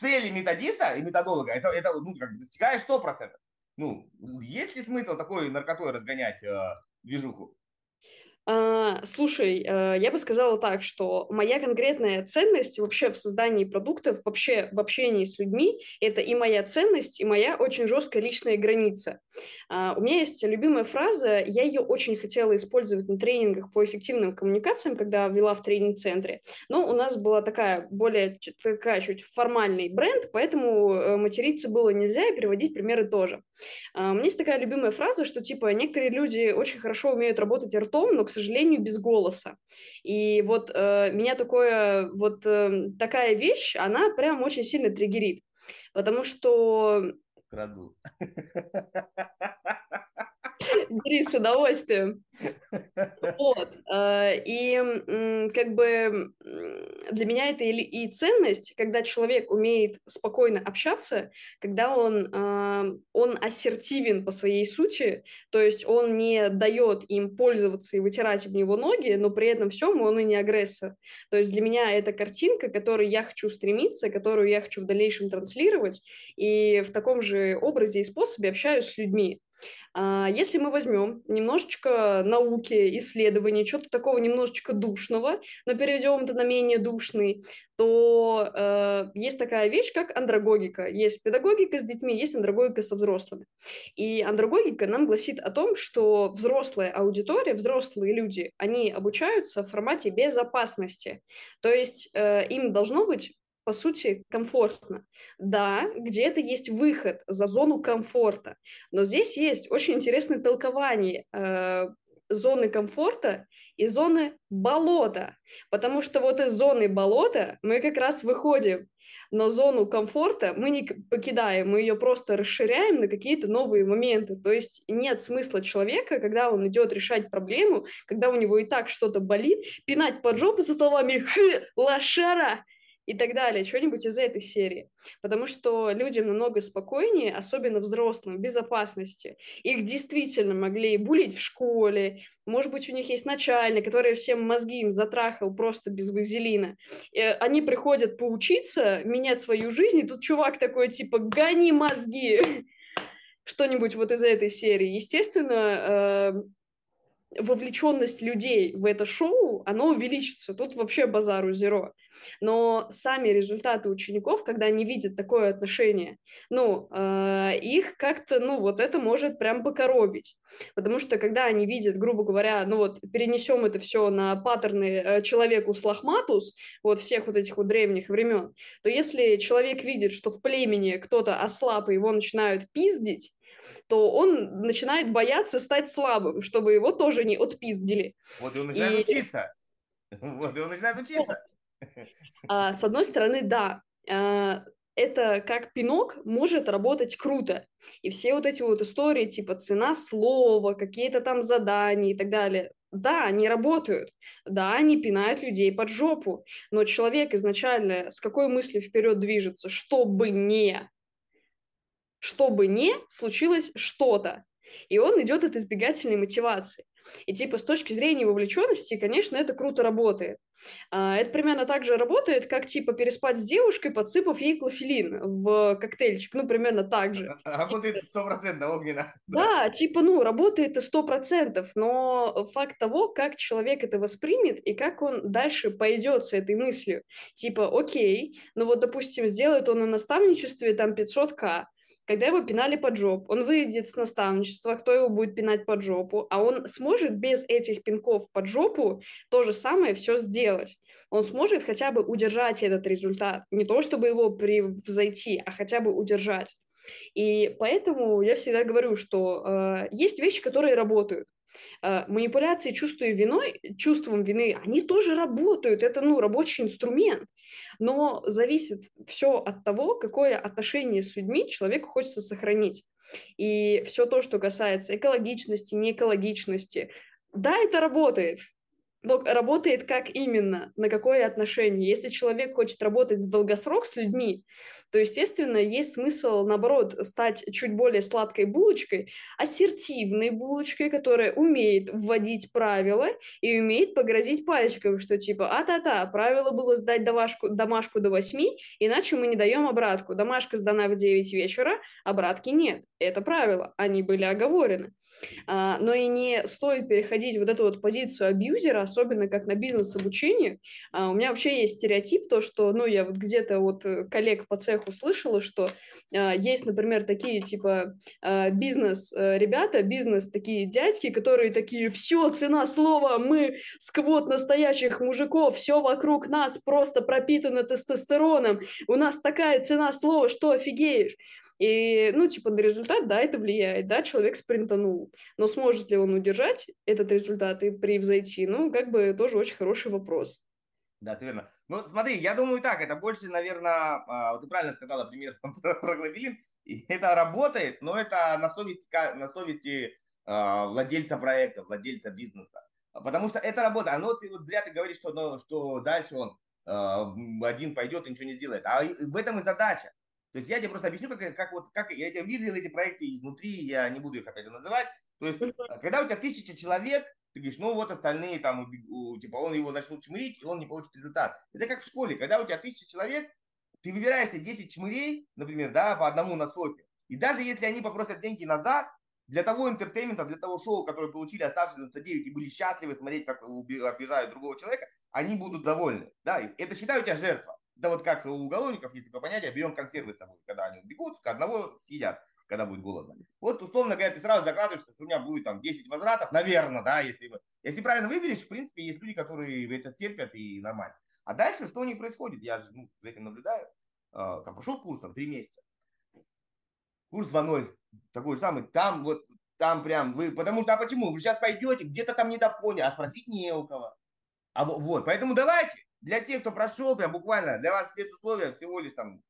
Цели методиста и методолога, это, это ну, как бы достигаешь сто процентов. Ну, есть ли смысл такой наркотой разгонять э, движуху? А, слушай, э, я бы сказала так, что моя конкретная ценность вообще в создании продуктов, вообще в общении с людьми, это и моя ценность, и моя очень жесткая личная граница. А, у меня есть любимая фраза, я ее очень хотела использовать на тренингах по эффективным коммуникациям, когда вела в тренинг-центре, но у нас была такая, более такая чуть формальный бренд, поэтому материться было нельзя и переводить примеры тоже. А, у меня есть такая любимая фраза, что типа некоторые люди очень хорошо умеют работать ртом, но, к сожалению, без голоса. И вот э, меня такое, вот э, такая вещь, она прям очень сильно триггерит, потому что... Краду. Бери с удовольствием. Вот. И как бы для меня это и ценность, когда человек умеет спокойно общаться, когда он, он ассертивен по своей сути, то есть он не дает им пользоваться и вытирать об него ноги, но при этом всем он и не агрессор. То есть для меня это картинка, к которой я хочу стремиться, которую я хочу в дальнейшем транслировать, и в таком же образе и способе общаюсь с людьми. Если мы возьмем немножечко науки, исследований, чего-то такого немножечко душного, но перейдем это на менее душный, то э, есть такая вещь, как андрогогика. Есть педагогика с детьми, есть андрогогика со взрослыми. И андрогогика нам гласит о том, что взрослая аудитория, взрослые люди, они обучаются в формате безопасности. То есть э, им должно быть, по сути, комфортно. Да, где-то есть выход за зону комфорта, но здесь есть очень интересное толкование э, зоны комфорта и зоны болота, потому что вот из зоны болота мы как раз выходим, но зону комфорта мы не покидаем, мы ее просто расширяем на какие-то новые моменты, то есть нет смысла человека, когда он идет решать проблему, когда у него и так что-то болит, пинать под жопу со словами «Хы, лошара!» и так далее, что-нибудь из этой серии. Потому что людям намного спокойнее, особенно взрослым, в безопасности. Их действительно могли булить в школе, может быть, у них есть начальник, который всем мозги им затрахал просто без вазелина. И они приходят поучиться, менять свою жизнь, и тут чувак такой, типа, гони мозги! Что-нибудь вот из этой серии. Естественно, вовлеченность людей в это шоу, оно увеличится. Тут вообще базару зеро. Но сами результаты учеников, когда они видят такое отношение, ну, э, их как-то, ну, вот это может прям покоробить. Потому что, когда они видят, грубо говоря, ну, вот, перенесем это все на паттерны э, человекус лохматус, вот, всех вот этих вот древних времен, то если человек видит, что в племени кто-то ослаб, и его начинают пиздить, то он начинает бояться стать слабым, чтобы его тоже не отпиздили. Вот и он начинает и... учиться. Вот и он начинает учиться. А, с одной стороны, да. А, это как пинок может работать круто. И все вот эти вот истории, типа цена слова, какие-то там задания и так далее... Да, они работают, да, они пинают людей под жопу. Но человек изначально с какой мыслью вперед движется? Чтобы не... чтобы не случилось что-то. И он идет от избегательной мотивации. И типа с точки зрения вовлеченности, конечно, это круто работает. Это примерно так же работает, как типа переспать с девушкой, подсыпав ей клофелин в коктейльчик. Ну, примерно так же. Работает сто процентов огненно. Да, типа, ну, работает и сто процентов. Но факт того, как человек это воспримет и как он дальше пойдет с этой мыслью. Типа, окей, ну вот, допустим, сделает он на наставничестве там пятьсот тысяч, когда его пинали под жопу, он выйдет с наставничества, кто его будет пинать под жопу, а он сможет без этих пинков под жопу то же самое все сделать. Он сможет хотя бы удержать этот результат, не то чтобы его превзойти, а хотя бы удержать. И поэтому я всегда говорю, что э, есть вещи, которые работают. Э, манипуляции чувством вины, чувством вины, они тоже работают, это, ну, рабочий инструмент. Но зависит все от того, какое отношение с людьми человеку хочется сохранить. И все то, что касается экологичности, неэкологичности, да, это работает. Но работает как именно, на какое отношение? Если человек хочет работать в долгосрок с людьми, то, естественно, есть смысл, наоборот, стать чуть более сладкой булочкой, ассертивной булочкой, которая умеет вводить правила и умеет погрозить пальчиком, что типа «а-та-та, правило было сдать домашку, домашку до восьми, иначе мы не даем обратку. Домашка сдана в девять вечера, обратки нет». Это правило, они были оговорены. А, но и не стоит переходить вот эту вот позицию абьюзера, особенно как на бизнес-обучении. А, у меня вообще есть стереотип, то, что, ну, я вот где-то от коллег по цеху слышала, что а, есть, например, такие, типа, а, бизнес-ребята, бизнес-такие дядьки, которые такие, все, цена слова, мы сквот настоящих мужиков, все вокруг нас просто пропитано тестостероном, у нас такая цена слова, что офигеешь. И, ну, типа, на результат, да, это влияет, да, человек спринтанул, но сможет ли он удержать этот результат и превзойти, ну, как бы тоже очень хороший вопрос. Да, все верно. Ну, смотри, я думаю так, это больше, наверное, вот ты правильно сказала, пример про, про глобулин, это работает, но это на совести, на совести владельца проекта, владельца бизнеса, потому что это работа, оно, ты вот зря ты говоришь, что, ну, что дальше он один пойдет и ничего не сделает, а в этом и задача. То есть я тебе просто объясню, как, как, вот, как я видел эти проекты изнутри, я не буду их опять же называть. То есть, когда у тебя тысяча человек, ты говоришь, ну вот остальные там, типа, он его начнут чмырить, и он не получит результат. Это как в школе, когда у тебя тысяча человек, ты выбираешь себе десять чмырей, например, да, по одному на сотню. И даже если они попросят деньги назад, для того интертеймента, для того шоу, которое получили оставшиеся девяносто девять и были счастливы смотреть, как обижают другого человека, они будут довольны. Да, это считаю у тебя жертва. Да вот как у уголовников, если по понятию, берем консервы с собой, когда они убегут, одного съедят, когда будет голодно. Вот условно говоря, ты сразу закладываешься, что у меня будет там десять возвратов, наверное, да, если, если правильно выберешь, в принципе, есть люди, которые это терпят и нормально. А дальше что у них происходит? Я же, ну, за этим наблюдаю. Там пошел курс, там три месяца. Курс два ноль, такой же самый, там вот, там прям, вы, потому что, а почему? Вы сейчас пойдете, где-то там недопоняли, а спросить не у кого. А вот, поэтому давайте. Для тех, кто прошел, прям буквально, для вас спецусловия всего лишь там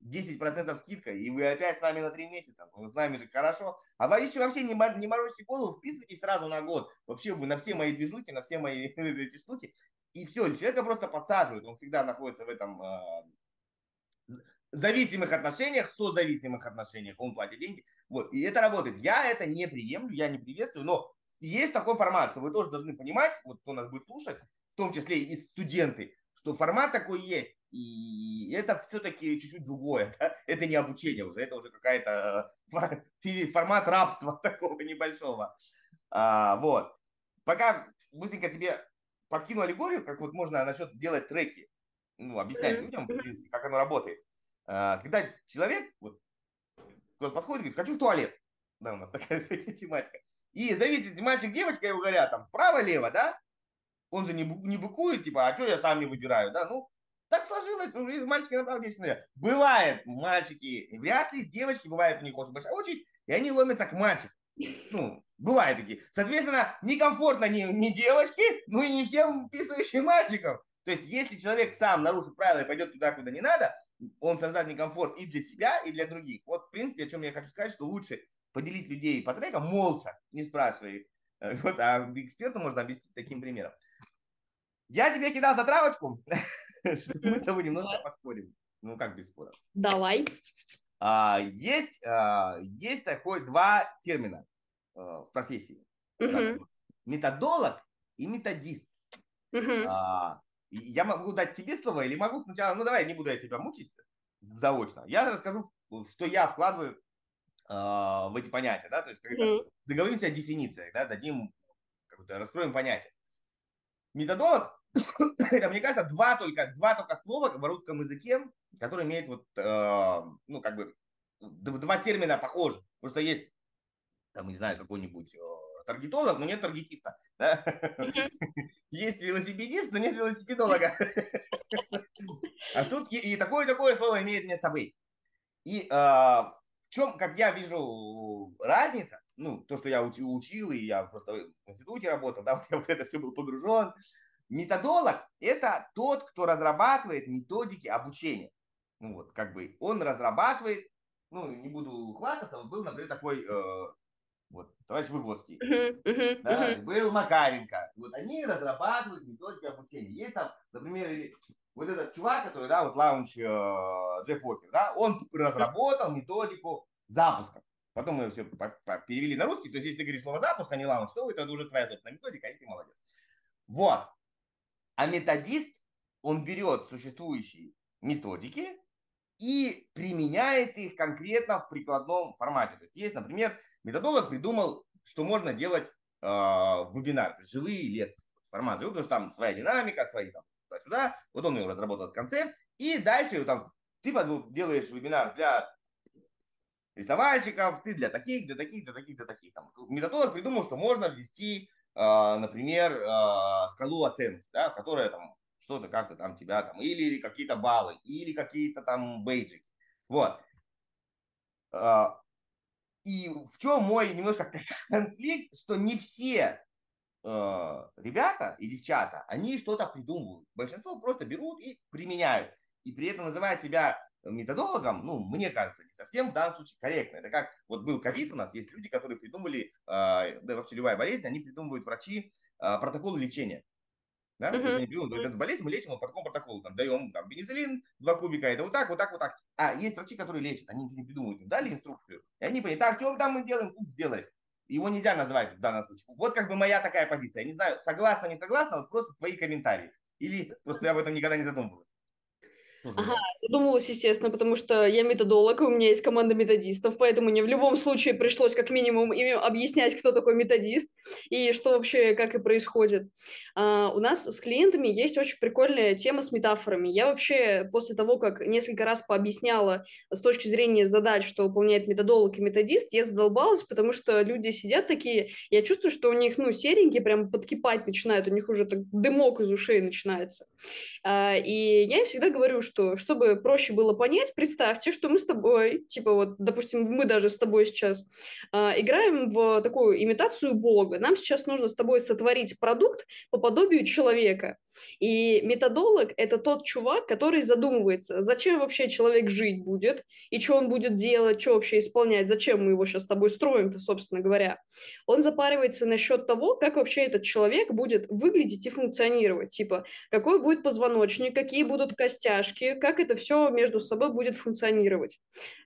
десять процентов скидка, и вы опять с нами на три месяца, ну, с нами же хорошо. А вообще, вообще не, не морочьте голову, вписывайтесь сразу на год. Вообще вы на все мои движухи, на все мои эти штуки, и все, человека просто подсаживают, он всегда находится в этом э, зависимых отношениях, созависимых отношениях, он платит деньги, вот, и это работает. Я это не приемлю, я не приветствую, но есть такой формат, что вы тоже должны понимать, вот кто нас будет слушать, в том числе и студенты, что формат такой есть, и это все-таки чуть-чуть другое, да? Это не обучение уже, это уже какая-то формат рабства такого небольшого, а, вот. Пока быстренько тебе подкину аллегорию, как вот можно насчет делать треки, ну, объяснять людям, в принципе, как оно работает. А, когда человек, вот, кто подходит, говорит, хочу в туалет, да, у нас такая тематика, и зависит, мальчик-девочка, его говорят, там, право-лево, да, он же не, не быкует, типа, а что я сам не выбираю, да, ну, так сложилось, ну, мальчики направо, девочки налево. Бывает, мальчики, вряд ли, девочки, бывает у них очень большая очередь, и они ломятся к мальчику, ну, бывают такие. Соответственно, некомфортно ни, ни девочке, ну, и не всем писающим мальчикам. То есть, если человек сам нарушит правила и пойдет туда, куда не надо, он создаст некомфорт и для себя, и для других. Вот, в принципе, о чем я хочу сказать, что лучше поделить людей по трекам молча, не спрашивая их. Вот, а эксперту можно объяснить таким примером. Я тебе кидал за травочку, чтобы мы с тобой немножко поспорим. Ну, как без спора. Давай. А, есть, а, есть такой два термина а, в профессии. Uh-huh. Методолог и методист. Uh-huh. А, я могу дать тебе слово или могу сначала... Ну, давай, не буду я тебя мучить заочно. Я расскажу, что я вкладываю а, в эти понятия. Да? То есть, uh-huh. договоримся о дефинициях, да? Дадим, как-то раскроем понятие. Методолог, это, мне кажется, два только, два только слова в русском языке, которые имеют вот, э, ну, как бы, два термина похожи. Потому что есть, там, не знаю, какой-нибудь э, таргетолог, но нет таргетиста. Да? Есть велосипедист, но нет велосипедолога. А тут и такое-такое слово имеет место быть. И а, в чем, как я вижу, разница, ну, то, что я учил, учил и я просто в институте работал, да, вот я в это все был погружен. Методолог – это тот, кто разрабатывает методики обучения. Ну, вот, как бы он разрабатывает, ну, не буду хвастаться, был, например, такой, э, вот, товарищ Выгодский, uh-huh, uh-huh, да, uh-huh. был Макаренко. Вот они разрабатывают методики обучения. Есть там, например, вот этот чувак, который, да, вот лаунч э, Джефф Уокер, да, он разработал методику запуска. Потом мы ее все перевели на русский. То есть, если ты говоришь слово «запуск», а не «лаунч», то это уже твоя собственная методика, и ты молодец. Вот. А методист, он берет существующие методики и применяет их конкретно в прикладном формате. То есть, есть, например, методолог придумал, что можно делать э, в вебинарах, живые лекции, формат, потому что там своя динамика, свои там туда-сюда. Вот он ее разработал концепт, и дальше там ты делаешь вебинар для рисовальщиков, ты для таких, для таких, для таких, для таких. Там. Методолог придумал, что можно ввести, э, например, э, шкалу оценки, да, которая там что-то как-то там тебя там, или какие-то баллы, или какие-то там бейджики. Вот. И в чем мой немножко конфликт, что не все э, ребята и девчата, они что-то придумывают. Большинство просто берут и применяют. И при этом называют себя методологом, ну, мне кажется, не совсем в данном случае корректно. Это как, вот был ковид у нас, есть люди, которые придумали, э, да вообще любая болезнь, они придумывают врачи э, протоколы лечения. Да? Uh-huh. То есть они придумывают эту болезнь, мы лечим его по такому протоколу. Там, даем там, бензилин, два кубика, это вот так, вот так, вот так. А есть врачи, которые лечат, они ничего не придумывают, им дали инструкцию. И они поняли, так, что там мы делаем, пусть сделали. Его нельзя называть в данном случае. Вот как бы моя такая позиция. Я не знаю, согласна, не согласна, вот просто твои комментарии. Или просто я об этом никогда не задумывалась. Ага, задумывалась, естественно, потому что я методолог, и у меня есть команда методистов, поэтому мне в любом случае пришлось как минимум им объяснять, кто такой методист и что вообще, как и происходит. А, у нас с клиентами есть очень прикольная тема с метафорами. Я вообще после того, как несколько раз пообъясняла с точки зрения задач, что выполняет методолог и методист, я задолбалась, потому что люди сидят такие, я чувствую, что у них, ну, серенькие прям подкипать начинают, у них уже так дымок из ушей начинается. А, и я им всегда говорю, что Что, чтобы проще было понять, представьте, что мы с тобой, типа вот, допустим, мы даже с тобой сейчас э, играем в такую имитацию Бога. Нам сейчас нужно с тобой сотворить продукт по подобию человека. И методолог – это тот чувак, который задумывается, зачем вообще человек жить будет, и что он будет делать, что вообще исполнять, зачем мы его сейчас с тобой строим-то, собственно говоря. Он запаривается насчет того, как вообще этот человек будет выглядеть и функционировать. Типа, какой будет позвоночник, какие будут костяшки, как это все между собой будет функционировать.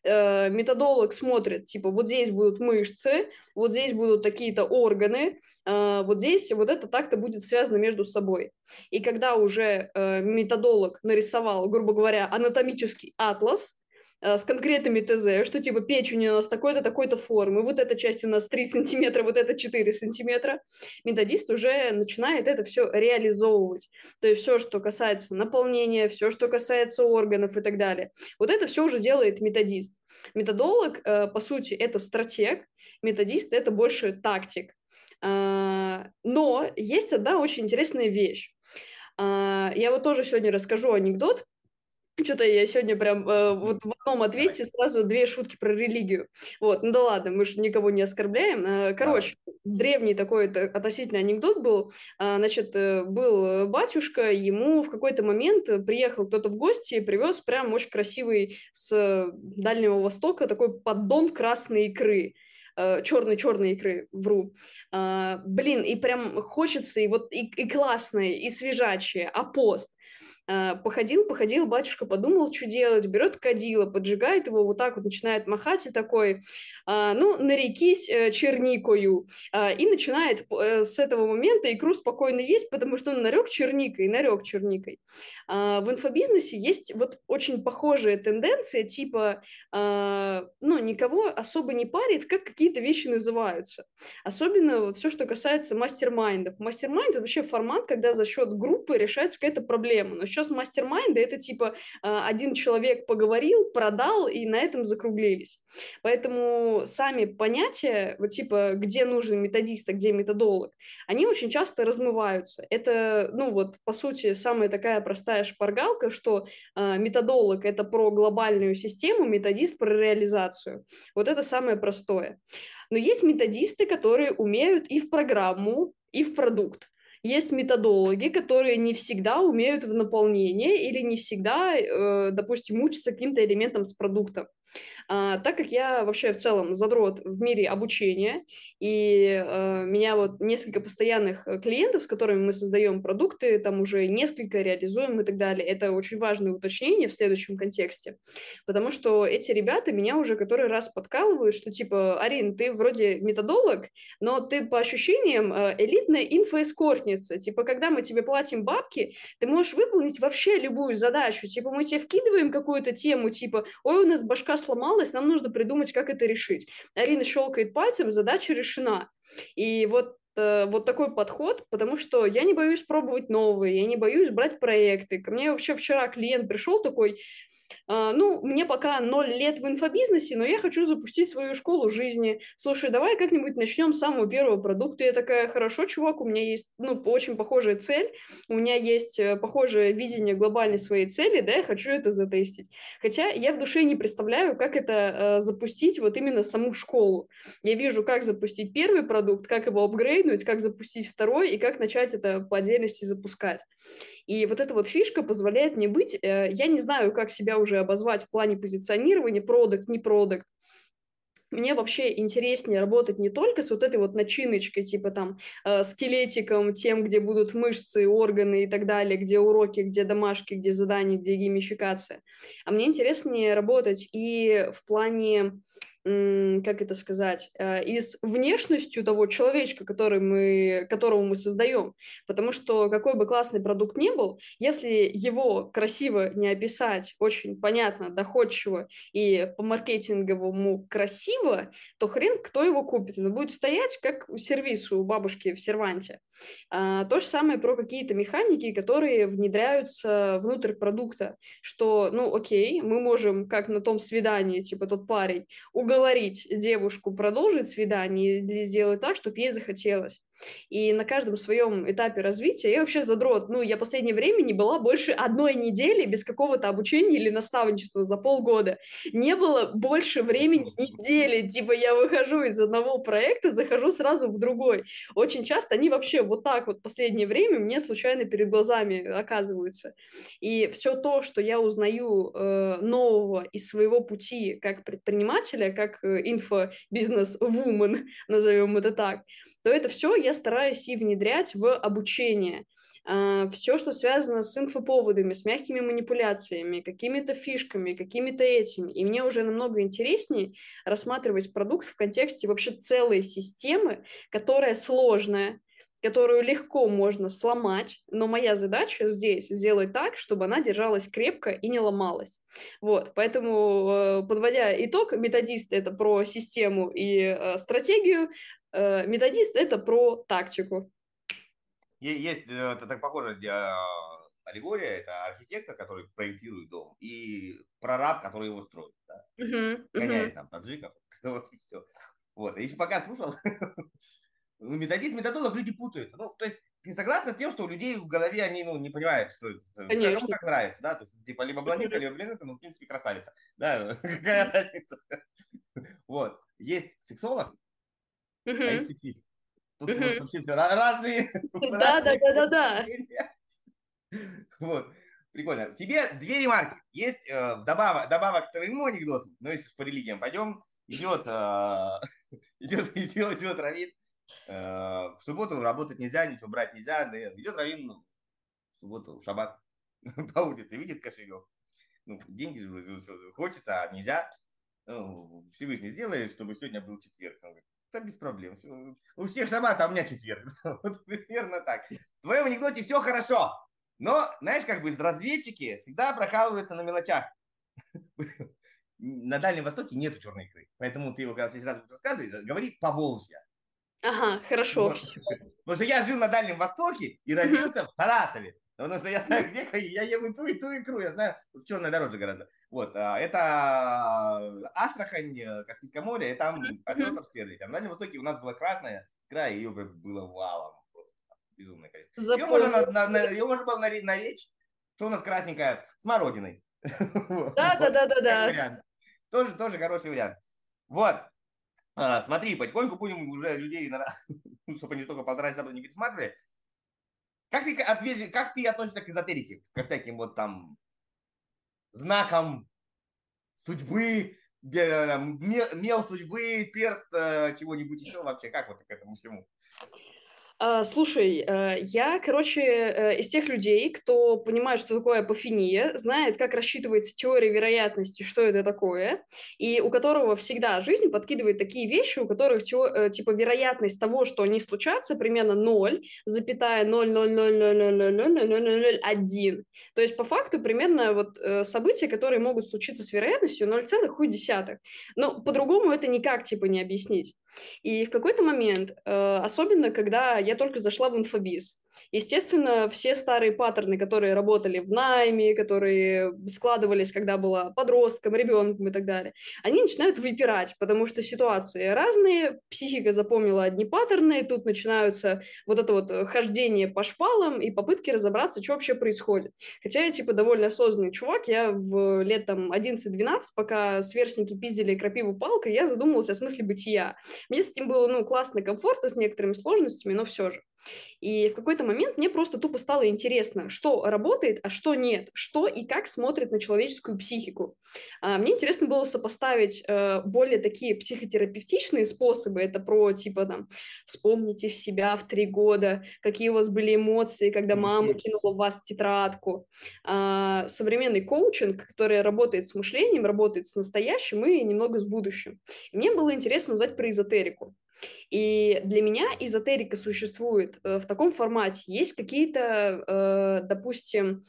Методолог смотрит, типа, вот здесь будут мышцы, вот здесь будут такие-то органы, вот здесь вот это так-то будет связано между собой. И когда уже методолог нарисовал, грубо говоря, анатомический атлас с конкретными ТЗ, что типа печень у нас такой-то, такой-то формы, вот эта часть у нас три сантиметра, вот эта четыре сантиметра, методист уже начинает это все реализовывать. То есть все, что касается наполнения, все, что касается органов и так далее, вот это все уже делает методист. Методолог, по сути, это стратег, методист – это больше тактик. Но есть одна очень интересная вещь. Я вот тоже сегодня расскажу анекдот. Что-то я сегодня прям э, вот в одном ответе сразу две шутки про религию. Вот, ну да ладно, мы же никого не оскорбляем. Короче, древний такой относительно анекдот был. Значит, был батюшка, ему в какой-то момент приехал кто-то в гости и привез прям очень красивый с Дальнего Востока такой поддон красной икры. Черной-черной икры, вру. А, блин, и прям хочется, и вот и, и классные, и свежачие, а пост. Походил, походил, батюшка подумал, что делать, берет кадило, поджигает его, вот так вот начинает махать и такой, ну, нарекись черникою. И начинает с этого момента икру спокойно есть, потому что он нарек черникой, нарек черникой. В инфобизнесе есть вот очень похожая тенденция, типа, ну, никого особо не парит, как какие-то вещи называются. Особенно вот все, что касается мастер-майндов. Мастер-майнд – это вообще формат, когда за счет группы решается какая-то проблема. Но сейчас мастер-майнды – это типа один человек поговорил, продал и на этом закруглились. Поэтому поэтому сами понятия, вот типа, где нужен методист, а где методолог, они очень часто размываются. Это, ну вот, по сути, самая такая простая шпаргалка, что э, методолог – это про глобальную систему, методист – про реализацию. Вот это самое простое. Но есть методисты, которые умеют и в программу, и в продукт. Есть методологи, которые не всегда умеют в наполнение или не всегда, э, допустим, учатся каким-то элементом с продуктом. А, так как я вообще в целом задрот в мире обучения, и э, меня вот несколько постоянных клиентов, с которыми мы создаем продукты, там уже несколько реализуем и так далее, это очень важное уточнение в следующем контексте, потому что эти ребята меня уже который раз подкалывают, что типа, Арин, ты вроде методолог, но ты по ощущениям элитная инфоэскортница, типа, когда мы тебе платим бабки, ты можешь выполнить вообще любую задачу, типа, мы тебе вкидываем какую-то тему, типа, ой, у нас башка сломалась, нам нужно придумать, как это решить. Арина щелкает пальцем, задача решена. И вот, э, вот такой подход, потому что я не боюсь пробовать новые, я не боюсь брать проекты. Ко мне вообще вчера клиент пришел такой, э, ну, мне пока ноль лет в инфобизнесе, но я хочу запустить свою школу жизни. Слушай, давай как-нибудь начнем с самого первого продукта. Я такая, хорошо, чувак, у меня есть, ну, очень похожая цель, у меня есть похожее видение глобальной своей цели, да, я хочу это затестить. Хотя я в душе не представляю, как это э, запустить вот именно саму школу. Я вижу, как запустить первый продукт, как его апгрейднуть, как запустить второй и как начать это по отдельности запускать. И вот эта вот фишка позволяет мне быть, э, я не знаю, как себя уже обозвать в плане позиционирования, продукт, не продукт. Мне вообще интереснее работать не только с вот этой вот начиночкой, типа там э, скелетиком, тем, где будут мышцы, органы и так далее, где уроки, где домашки, где задания, где геймификация. А мне интереснее работать и в плане, как это сказать, и с внешностью того человечка, который мы, которого мы создаем. Потому что какой бы классный продукт ни был, если его красиво не описать, очень понятно, доходчиво и по-маркетинговому красиво, то хрен кто его купит. Он будет стоять как сервис у бабушки в серванте. А, то же самое про какие-то механики, которые внедряются внутрь продукта. Что, ну окей, мы можем, как на том свидании, типа тот парень, уговорить девушку продолжить свидание или сделать так, чтобы ей захотелось. И на каждом своем этапе развития я вообще задрот. Ну, я в последнее время не была больше одной недели без какого-то обучения или наставничества за полгода. Не было больше времени недели. Типа я выхожу из одного проекта, захожу сразу в другой. Очень часто они вообще вот так вот в последнее время мне случайно перед глазами оказываются. И все то, что я узнаю э, нового из своего пути как предпринимателя, как инфобизнес-вумен, назовем это так, то это все я стараюсь и внедрять в обучение. Все, что связано с инфоповодами, с мягкими манипуляциями, какими-то фишками, какими-то этими. И мне уже намного интереснее рассматривать продукт в контексте вообще целой системы, которая сложная, которую легко можно сломать, но моя задача здесь сделать так, чтобы она держалась крепко и не ломалась. Вот, поэтому, подводя итог, методист – это про систему и стратегию, методист – это про тактику. Есть так похожая аллегория, это архитектор, который проектирует дом, и прораб, который его строит. Да? Uh-huh, uh-huh. Гоняет там таджиков, вот и все. Вот, еще пока слушал... Ну, методист, методолог, люди путаются. Ну, то есть, не согласна с тем, что у людей в голове они, ну, не понимают, что кому как нравится, да, то есть, типа, либо блондинка, либо блондинка, ну, в принципе, красавица, да, какая разница. Вот, есть сексолог, а есть сексист. Тут вообще все разные. Да, да, да, да, да. Вот, прикольно. Тебе две ремарки. Есть добавок к твоему анекдоту, но если по религиям пойдем, идет, идет, идет, идет раввин. В субботу работать нельзя, ничего брать нельзя. Да, идет раввин в субботу, в шаббат по улице, видит кошелек. Ну, деньги же хочется, а нельзя. Ну, Всевышний сделает, чтобы сегодня был четверг. Он говорит, да без проблем. У всех шаббат, а у меня четверг. Вот примерно так. В твоем анекдоте все хорошо. Но, знаешь, как бы разведчики всегда прокалываются на мелочах. На Дальнем Востоке нету черной икры. Поэтому ты его, когда сейчас будешь рассказывать, говори «Поволжье». Ага, хорошо. Вот. Потому что я жил на Дальнем Востоке и родился в Саратове. Потому что я знаю, где я ем и ту, и ту икру, я знаю, черная дороже гораздо. Вот, это Астрахань, Каспийское море, и там осетр стерлить. А в Дальнем Востоке у нас была красная икра, и ее было валом. Безумное количество. Ее можно, на, на, ее можно было наречь, что у нас красненькая, смородиной. Да, да, да, да, да. Тоже, тоже хороший вариант. Вот. А, смотри, потихоньку будем уже людей, чтобы они только полтора часа не пересматривали. Как ты, отвеж... как ты относишься к эзотерике? Ко всяким вот там знакам судьбы, мел судьбы, перст, чего-нибудь еще вообще? Как вот к этому всему? Слушай, я, короче, из тех людей, кто понимает, что такое апофения, знает, как рассчитывается теория вероятности, что это такое, и у которого всегда жизнь подкидывает такие вещи, у которых типа вероятность того, что они случатся, примерно ноль целых ноль ноль ноль ноль ноль ноль ноль ноль ноль ноль ноль ноль ноль один. То есть по факту примерно вот события, которые могут случиться с вероятностью ноль целых ноль ноль. Но по-другому это никак типа не объяснить. И в какой-то момент, особенно когда я только зашла в инфобиз, естественно, все старые паттерны, которые работали в найме, которые складывались, когда была подростком, ребенком и так далее, они начинают выпирать, потому что ситуации разные, психика запомнила одни паттерны, тут начинаются вот это вот хождение по шпалам и попытки разобраться, что вообще происходит. Хотя я, типа, довольно осознанный чувак, я в лет там одиннадцать-двенадцать, пока сверстники пиздили крапиву палкой, я задумалась о смысле бытия. Мне с этим было, ну, классно, комфортно, с некоторыми сложностями, но все же. И в какой-то момент мне просто тупо стало интересно, что работает, а что нет, что и как смотрит на человеческую психику. Мне интересно было сопоставить более такие психотерапевтичные способы, это про типа там «вспомните себя в три года», какие у вас были эмоции, когда мама кинула в вас тетрадку. Современный коучинг, который работает с мышлением, работает с настоящим и немного с будущим. И мне было интересно узнать про эзотерику. И для меня эзотерика существует в таком формате. Есть какие-то, допустим,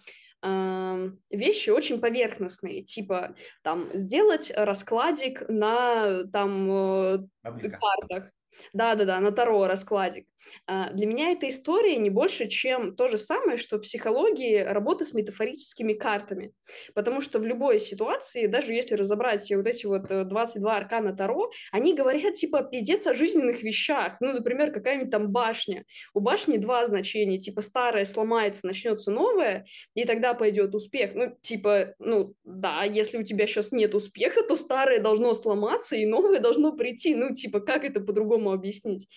вещи очень поверхностные, типа там сделать раскладик на там картах. Да-да-да, на Таро раскладик. Для меня эта история не больше, чем то же самое, что в психологии работа с метафорическими картами. Потому что в любой ситуации, даже если разобрать вот эти вот двадцать два аркана Таро, они говорят типа пиздец о жизненных вещах. Ну, например, какая-нибудь там башня. У башни два значения, типа старое сломается, начнется новое, и тогда пойдет успех. Ну, типа, ну, да, если у тебя сейчас нет успеха, то старое должно сломаться, и новое должно прийти. Ну, типа, как это по-другому объяснить?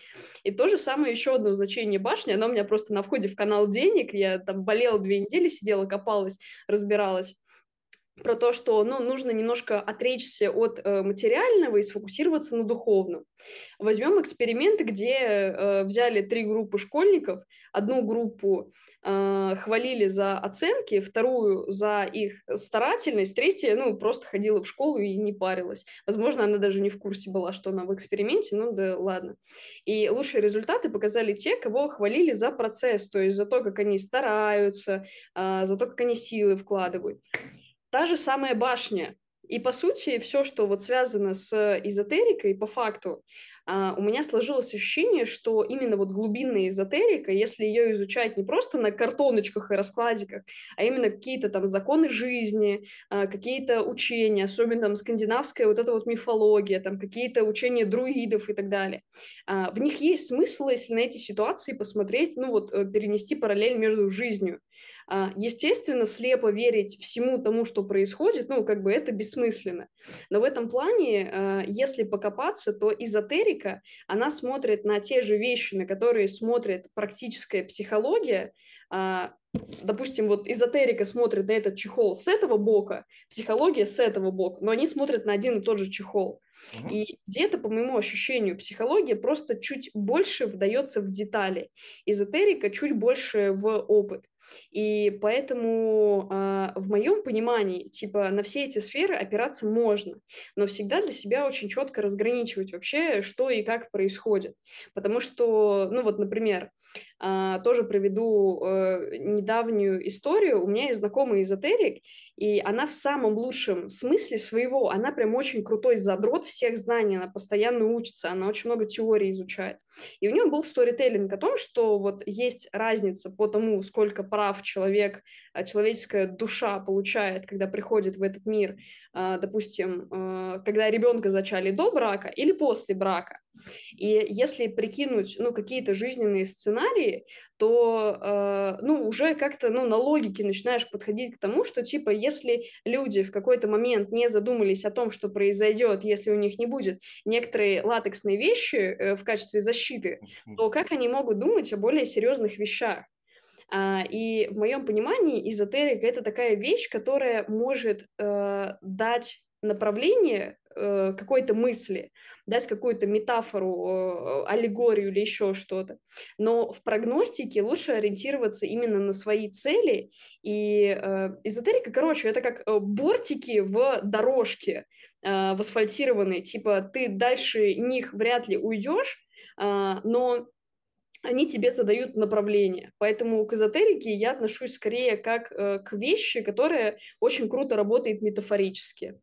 И то же самое еще одно значение башни, оно у меня просто на входе в канал денег, я там болела две недели, сидела, копалась, разбиралась, про то, что, ну, нужно немножко отречься от э, материального и сфокусироваться на духовном. Возьмем эксперимент, где э, взяли три группы школьников, одну группу э, хвалили за оценки, вторую за их старательность, третья, ну, просто ходила в школу и не парилась. Возможно, она даже не в курсе была, что она в эксперименте, ну да ладно. И лучшие результаты показали те, кого хвалили за процесс, то есть за то, как они стараются, э, за то, как они силы вкладывают. Та же самая башня. И, по сути, все, что вот связано с эзотерикой, по факту, у меня сложилось ощущение, что именно вот глубинная эзотерика, если ее изучать не просто на картоночках и раскладиках, а именно какие-то там законы жизни, какие-то учения, особенно там скандинавская вот эта вот мифология, там какие-то учения друидов и так далее, в них есть смысл, если на эти ситуации посмотреть, ну вот перенести параллель между жизнью. Естественно, слепо верить всему тому, что происходит, ну, как бы это бессмысленно. Но в этом плане, если покопаться, то эзотерика, она смотрит на те же вещи, на которые смотрит практическая психология. Допустим, вот эзотерика смотрит на этот чехол с этого бока, психология с этого бока, но они смотрят на один и тот же чехол. Uh-huh. И где-то, по моему ощущению, психология просто чуть больше вдается в детали, эзотерика чуть больше в опыт. И поэтому э, в моем понимании, типа, на все эти сферы опираться можно, но всегда для себя очень четко разграничивать вообще, что и как происходит. Потому что, ну вот, например, тоже приведу недавнюю историю. У меня есть знакомый эзотерик, и она в самом лучшем смысле своего, она прям очень крутой задрот всех знаний, она постоянно учится, она очень много теорий изучает. И у нее был сторителлинг о том, что вот есть разница по тому, сколько прав человек, человеческая душа получает, когда приходит в этот мир, допустим, когда ребенка зачали до брака или после брака. И если прикинуть, ну, какие-то жизненные сценарии, то, э, ну, уже как-то, ну, на логике начинаешь подходить к тому, что, типа, если люди в какой-то момент не задумались о том, что произойдет, если у них не будет некоторые латексные вещи э, в качестве защиты, то как они могут думать о более серьезных вещах? И в моем понимании эзотерика – это такая вещь, которая может э, дать направление э, какой-то мысли, дать какую-то метафору, э, аллегорию или еще что-то. Но в прогностике лучше ориентироваться именно на свои цели. И э, эзотерика, короче, это как бортики в дорожке э, в асфальтированной. Типа ты дальше них вряд ли уйдешь, э, но... они тебе задают направление. Поэтому к эзотерике я отношусь скорее как э, к вещи, которая очень круто работает метафорически.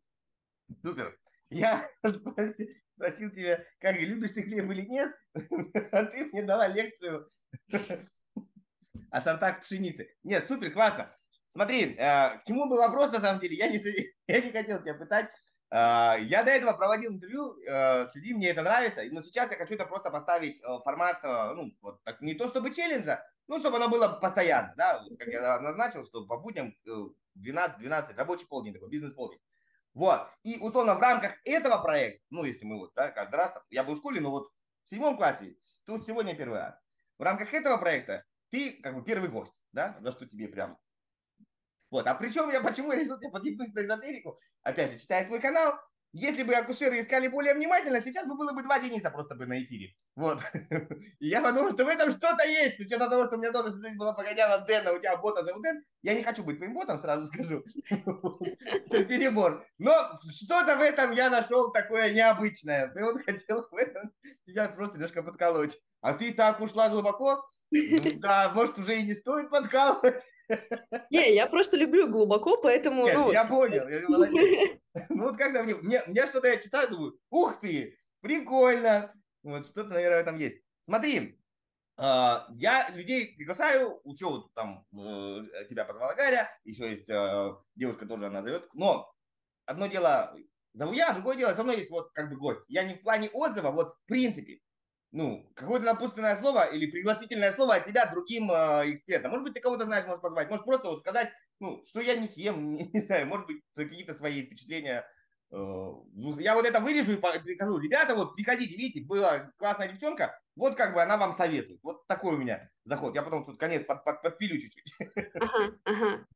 Супер. Я спросил тебя, как любишь ты хлеб или нет, а ты мне дала лекцию о сортах пшеницы. Нет, супер, классно. Смотри, э, к чему был вопрос, на самом деле, я не, я не хотел тебя пытать. Э, я до этого проводил интервью, э, среди мне это нравится, но сейчас я хочу это просто поставить в формат, э, ну, вот, так, не то чтобы челленджа, ну, чтобы оно было постоянно, да, как я назначил, что по будням двенадцать двенадцать, рабочий полдень такой, бизнес-полдень. Вот, и, условно, в рамках этого проекта, ну, если мы вот, да, каждый раз, я был в школе, но вот в седьмом классе, тут сегодня первый раз, в рамках этого проекта ты, как бы, первый гость, да, за что тебе прям... Вот. А причем я почему я решил тебя подгибнуть про эзотерику? Опять же, читая твой канал, если бы акушеры искали более внимательно, сейчас бы было бы два Дениса просто бы на эфире. Вот. И я подумал, что в этом что-то есть. С учетом того, что у меня тоже жизнь была погоняла Дэна, у тебя бота зовут Дэн. Я не хочу быть твоим ботом, сразу скажу. Это перебор. Но что-то в этом я нашел такое необычное. И он хотел в этом тебя просто немножко подколоть. А ты так ушла глубоко. Да, может, уже и не стоит подкалывать. Не, я просто люблю глубоко, поэтому... Нет, ну... Я понял, я молодец. Ну вот когда мне, мне, мне что-то я читаю, думаю, ух ты, прикольно. Вот что-то, наверное, там есть. Смотри, э, я людей приглашаю, учу, вот, там э, тебя позвала Галя, еще есть э, девушка тоже, она зовет. Но одно дело зову я, другое дело со мной есть вот как бы гость. Я не в плане отзыва, вот в принципе. Ну, какое-то напутственное слово или пригласительное слово от тебя другим э, экспертам. Может быть, ты кого-то знаешь, можешь позвать. Можешь просто вот сказать, ну, что я не съем, не, не знаю, может быть, какие-то свои впечатления. Э, я вот это вырежу и прикажу. Ребята, вот, приходите, видите, была классная девчонка, вот как бы она вам советует. Вот такой у меня заход. Я потом тут конец под, под, подпилю чуть-чуть. Ага, ага.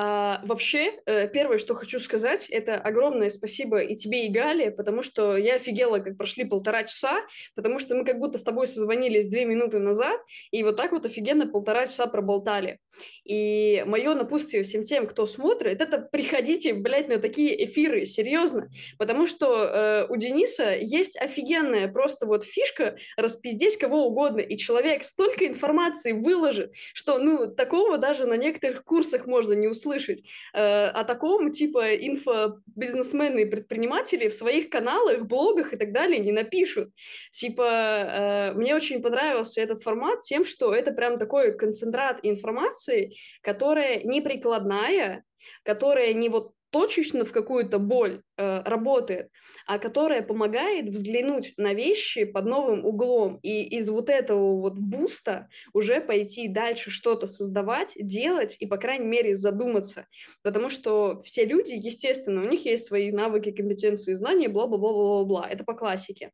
А, вообще, первое, что хочу сказать, это огромное спасибо и тебе, и Гале, потому что я офигела, как прошли полтора часа, потому что мы как будто с тобой созвонились две минуты назад, и вот так вот офигенно полтора часа проболтали. И мое напутствие всем тем, кто смотрит, это приходите, блядь, на такие эфиры, серьезно, потому что э, у Дениса есть офигенная просто вот фишка распиздеть кого угодно, и человек столько информации выложит, что, ну, такого даже на некоторых курсах можно не услышать. Слышать э, о таком, типа, инфобизнесмены и предприниматели в своих каналах, блогах и так далее не напишут. Типа, э, мне очень понравился этот формат тем, что это прям такой концентрат информации, которая не прикладная, которая не вот точечно в какую-то боль э, работает, а которая помогает взглянуть на вещи под новым углом и из вот этого вот буста уже пойти дальше что-то создавать, делать и, по крайней мере, задуматься. Потому что все люди, естественно, у них есть свои навыки, компетенции, знания, бла-бла-бла-бла-бла. Это по классике.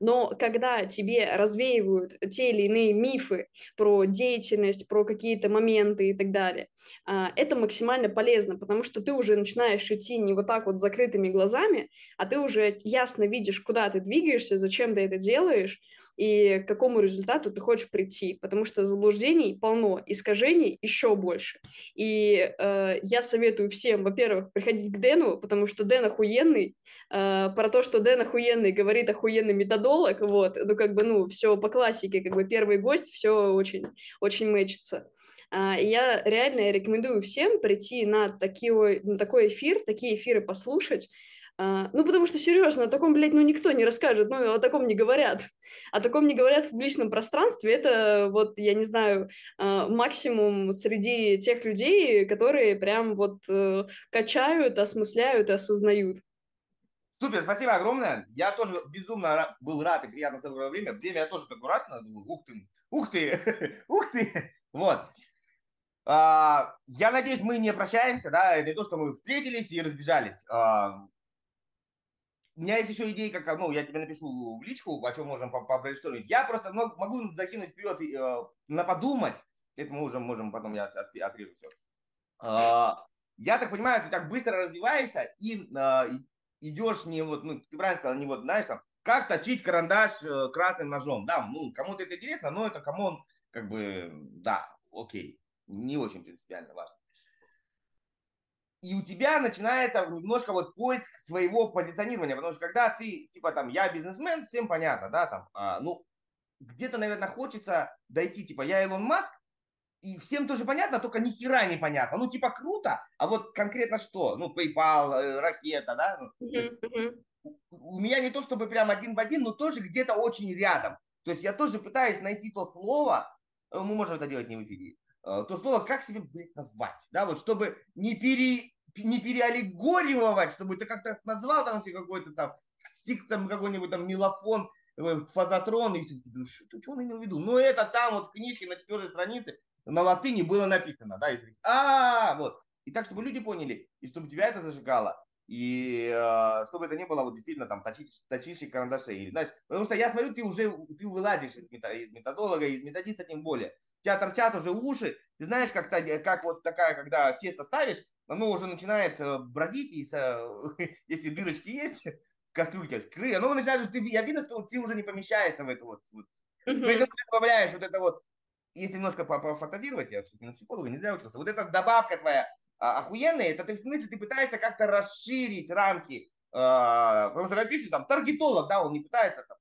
Но когда тебе развеивают те или иные мифы про деятельность, про какие-то моменты и так далее, э, это максимально полезно, потому что ты уже начинаешь идти не вот так вот с закрытыми глазами, глазами, а ты уже ясно видишь, куда ты двигаешься, зачем ты это делаешь и к какому результату ты хочешь прийти, потому что заблуждений полно, искажений еще больше. И э, я советую всем, во-первых, приходить к Дэну, потому что Дэн охуенный, э, про то, что Дэн охуенный, говорит охуенный методолог, вот, ну как бы, ну, все по классике, как бы первый гость, все очень, очень мэчится. Я реально рекомендую всем прийти на, такие, на такой эфир, такие эфиры послушать, ну, потому что, серьезно, о таком, блядь, ну, никто не расскажет, ну, о таком не говорят, о таком не говорят в публичном пространстве, это, вот, я не знаю, максимум среди тех людей, которые прям вот качают, осмысляют и осознают. Супер, спасибо огромное. Я тоже безумно был рад и приятно собрал время. Время я тоже такой раз думал, ух ты, ух ты, ух ты, вот. Я надеюсь, мы не прощаемся, да, не то, что мы встретились и разбежались. У меня есть еще идеи, как, ну, я тебе напишу в личку, о чем можем побрейнштормить. Я просто могу закинуть вперед и подумать. Это мы уже можем, потом я отрежу все. Я так понимаю, ты так быстро развиваешься и... идешь не вот, ну, ты правильно сказал, не вот, знаешь, там, как точить карандаш красным ножом, да, ну, кому-то это интересно, но это камон, как бы, да, окей, не очень принципиально важно. И у тебя начинается немножко вот поиск своего позиционирования, потому что когда ты, типа, там, я бизнесмен, всем понятно, да, там, а, ну, где-то, наверное, хочется дойти, типа, я Илон Маск, и всем тоже понятно, только ни хера не понятно. Ну, типа, круто, а вот конкретно что? Ну, PayPal, ракета, да? Mm-hmm. То есть, у меня не то, чтобы прям один в один, но тоже где-то очень рядом. То есть я тоже пытаюсь найти то слово, мы можем это делать не в эфире, то слово, как себе, блядь, назвать, да, вот, чтобы не, пере, не переаллегоривать, чтобы ты как-то назвал там себе какой-то там стик, там какой-нибудь там мелофон, фототрон, и ты думаешь, ты что он имел в виду? Ну, это там вот в книжке на четвертой странице на латыни было написано, да, и ты, а, вот, и так, чтобы люди поняли, и чтобы тебя это зажигало, и э, чтобы это не было, вот, действительно, там, точильщик карандашей, или, знаешь, потому что я смотрю, ты уже, ты вылазишь из, мета, из методолога, из методиста, тем более, у тебя торчат уже уши, ты знаешь, как, как вот такая, когда тесто ставишь, оно уже начинает бродить, и, если дырочки есть, кастрюльки, крылья, оно начинает, ты, я видно, что ты уже не помещаешься в это вот, вот. Поэтому ты добавляешь вот это вот. Если немножко пофантазировать, я все-таки на психолога не зря учился, вот эта добавка твоя а, охуенная, это ты в смысле, ты пытаешься как-то расширить рамки, а, потому что, как пишут, там, таргетолог, да, он не пытается, там,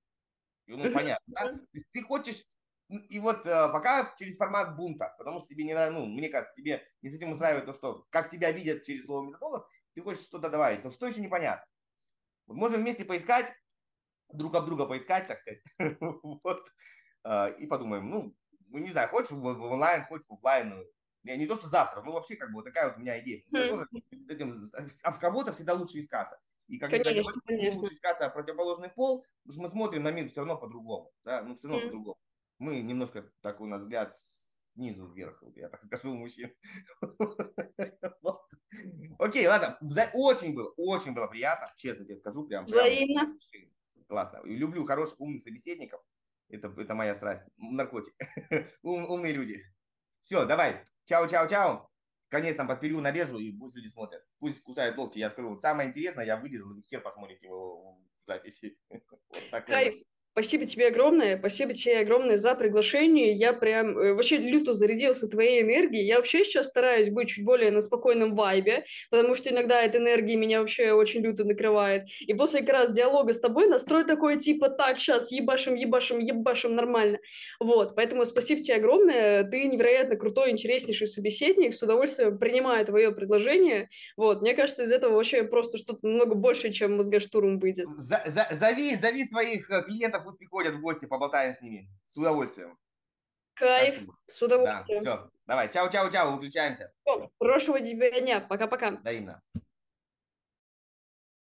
ну, понятно, да, ты хочешь, и вот а, пока через формат бунта, потому что тебе не нравится, ну, мне кажется, тебе не совсем устраивает то, что, как тебя видят через слово методолог, ты хочешь что-то добавить, но что еще непонятно. Вот можем вместе поискать, друг об друга поискать, так сказать, вот, а, и подумаем, ну, ну, не знаю, хочешь в, в онлайн, хочешь в офлайн. Не, не то, что завтра, ну, вообще, как бы, вот такая вот у меня идея. Тоже этим, а в кого-то всегда лучше искаться. И, как конечно, говорю, конечно. Лучше искаться противоположный пол, потому что мы смотрим на мир все равно по-другому, да, ну, все равно mm. по-другому. Мы немножко, так у нас взгляд снизу вверх, я так скажу, мужчин. Окей, ладно, очень было, очень было приятно, честно тебе скажу, прям. Взаимно. Классно, люблю хороших, умных собеседников. Это, это моя страсть. Наркотик. Ум, умные люди. Все, давай. Чао-чао-чао. Конец там подперю, нарежу, и пусть люди смотрят. Пусть кусают локти. Я скажу, самое интересное, я вырезал, и хер посмотрит его в записи. Вот кайф. Спасибо тебе огромное. Спасибо тебе огромное за приглашение. Я прям вообще люто зарядился твоей энергией. Я вообще сейчас стараюсь быть чуть более на спокойном вайбе, потому что иногда эта энергия меня вообще очень люто накрывает. И после как раз диалога с тобой настрой такой типа так, сейчас ебашим, ебашим, ебашим нормально. Вот, поэтому спасибо тебе огромное. Ты невероятно крутой, интереснейший собеседник. С удовольствием принимаю твое предложение. Вот, мне кажется, из этого вообще просто что-то намного больше, чем мозгоштурм выйдет. Зови, зови своих клиентов, пусть приходят в гости, поболтаем с ними. С удовольствием. Кайф, спасибо. С удовольствием. Да, все, давай, чао-чао-чао, выключаемся. Все, хорошего тебе дня, пока-пока. Взаимно.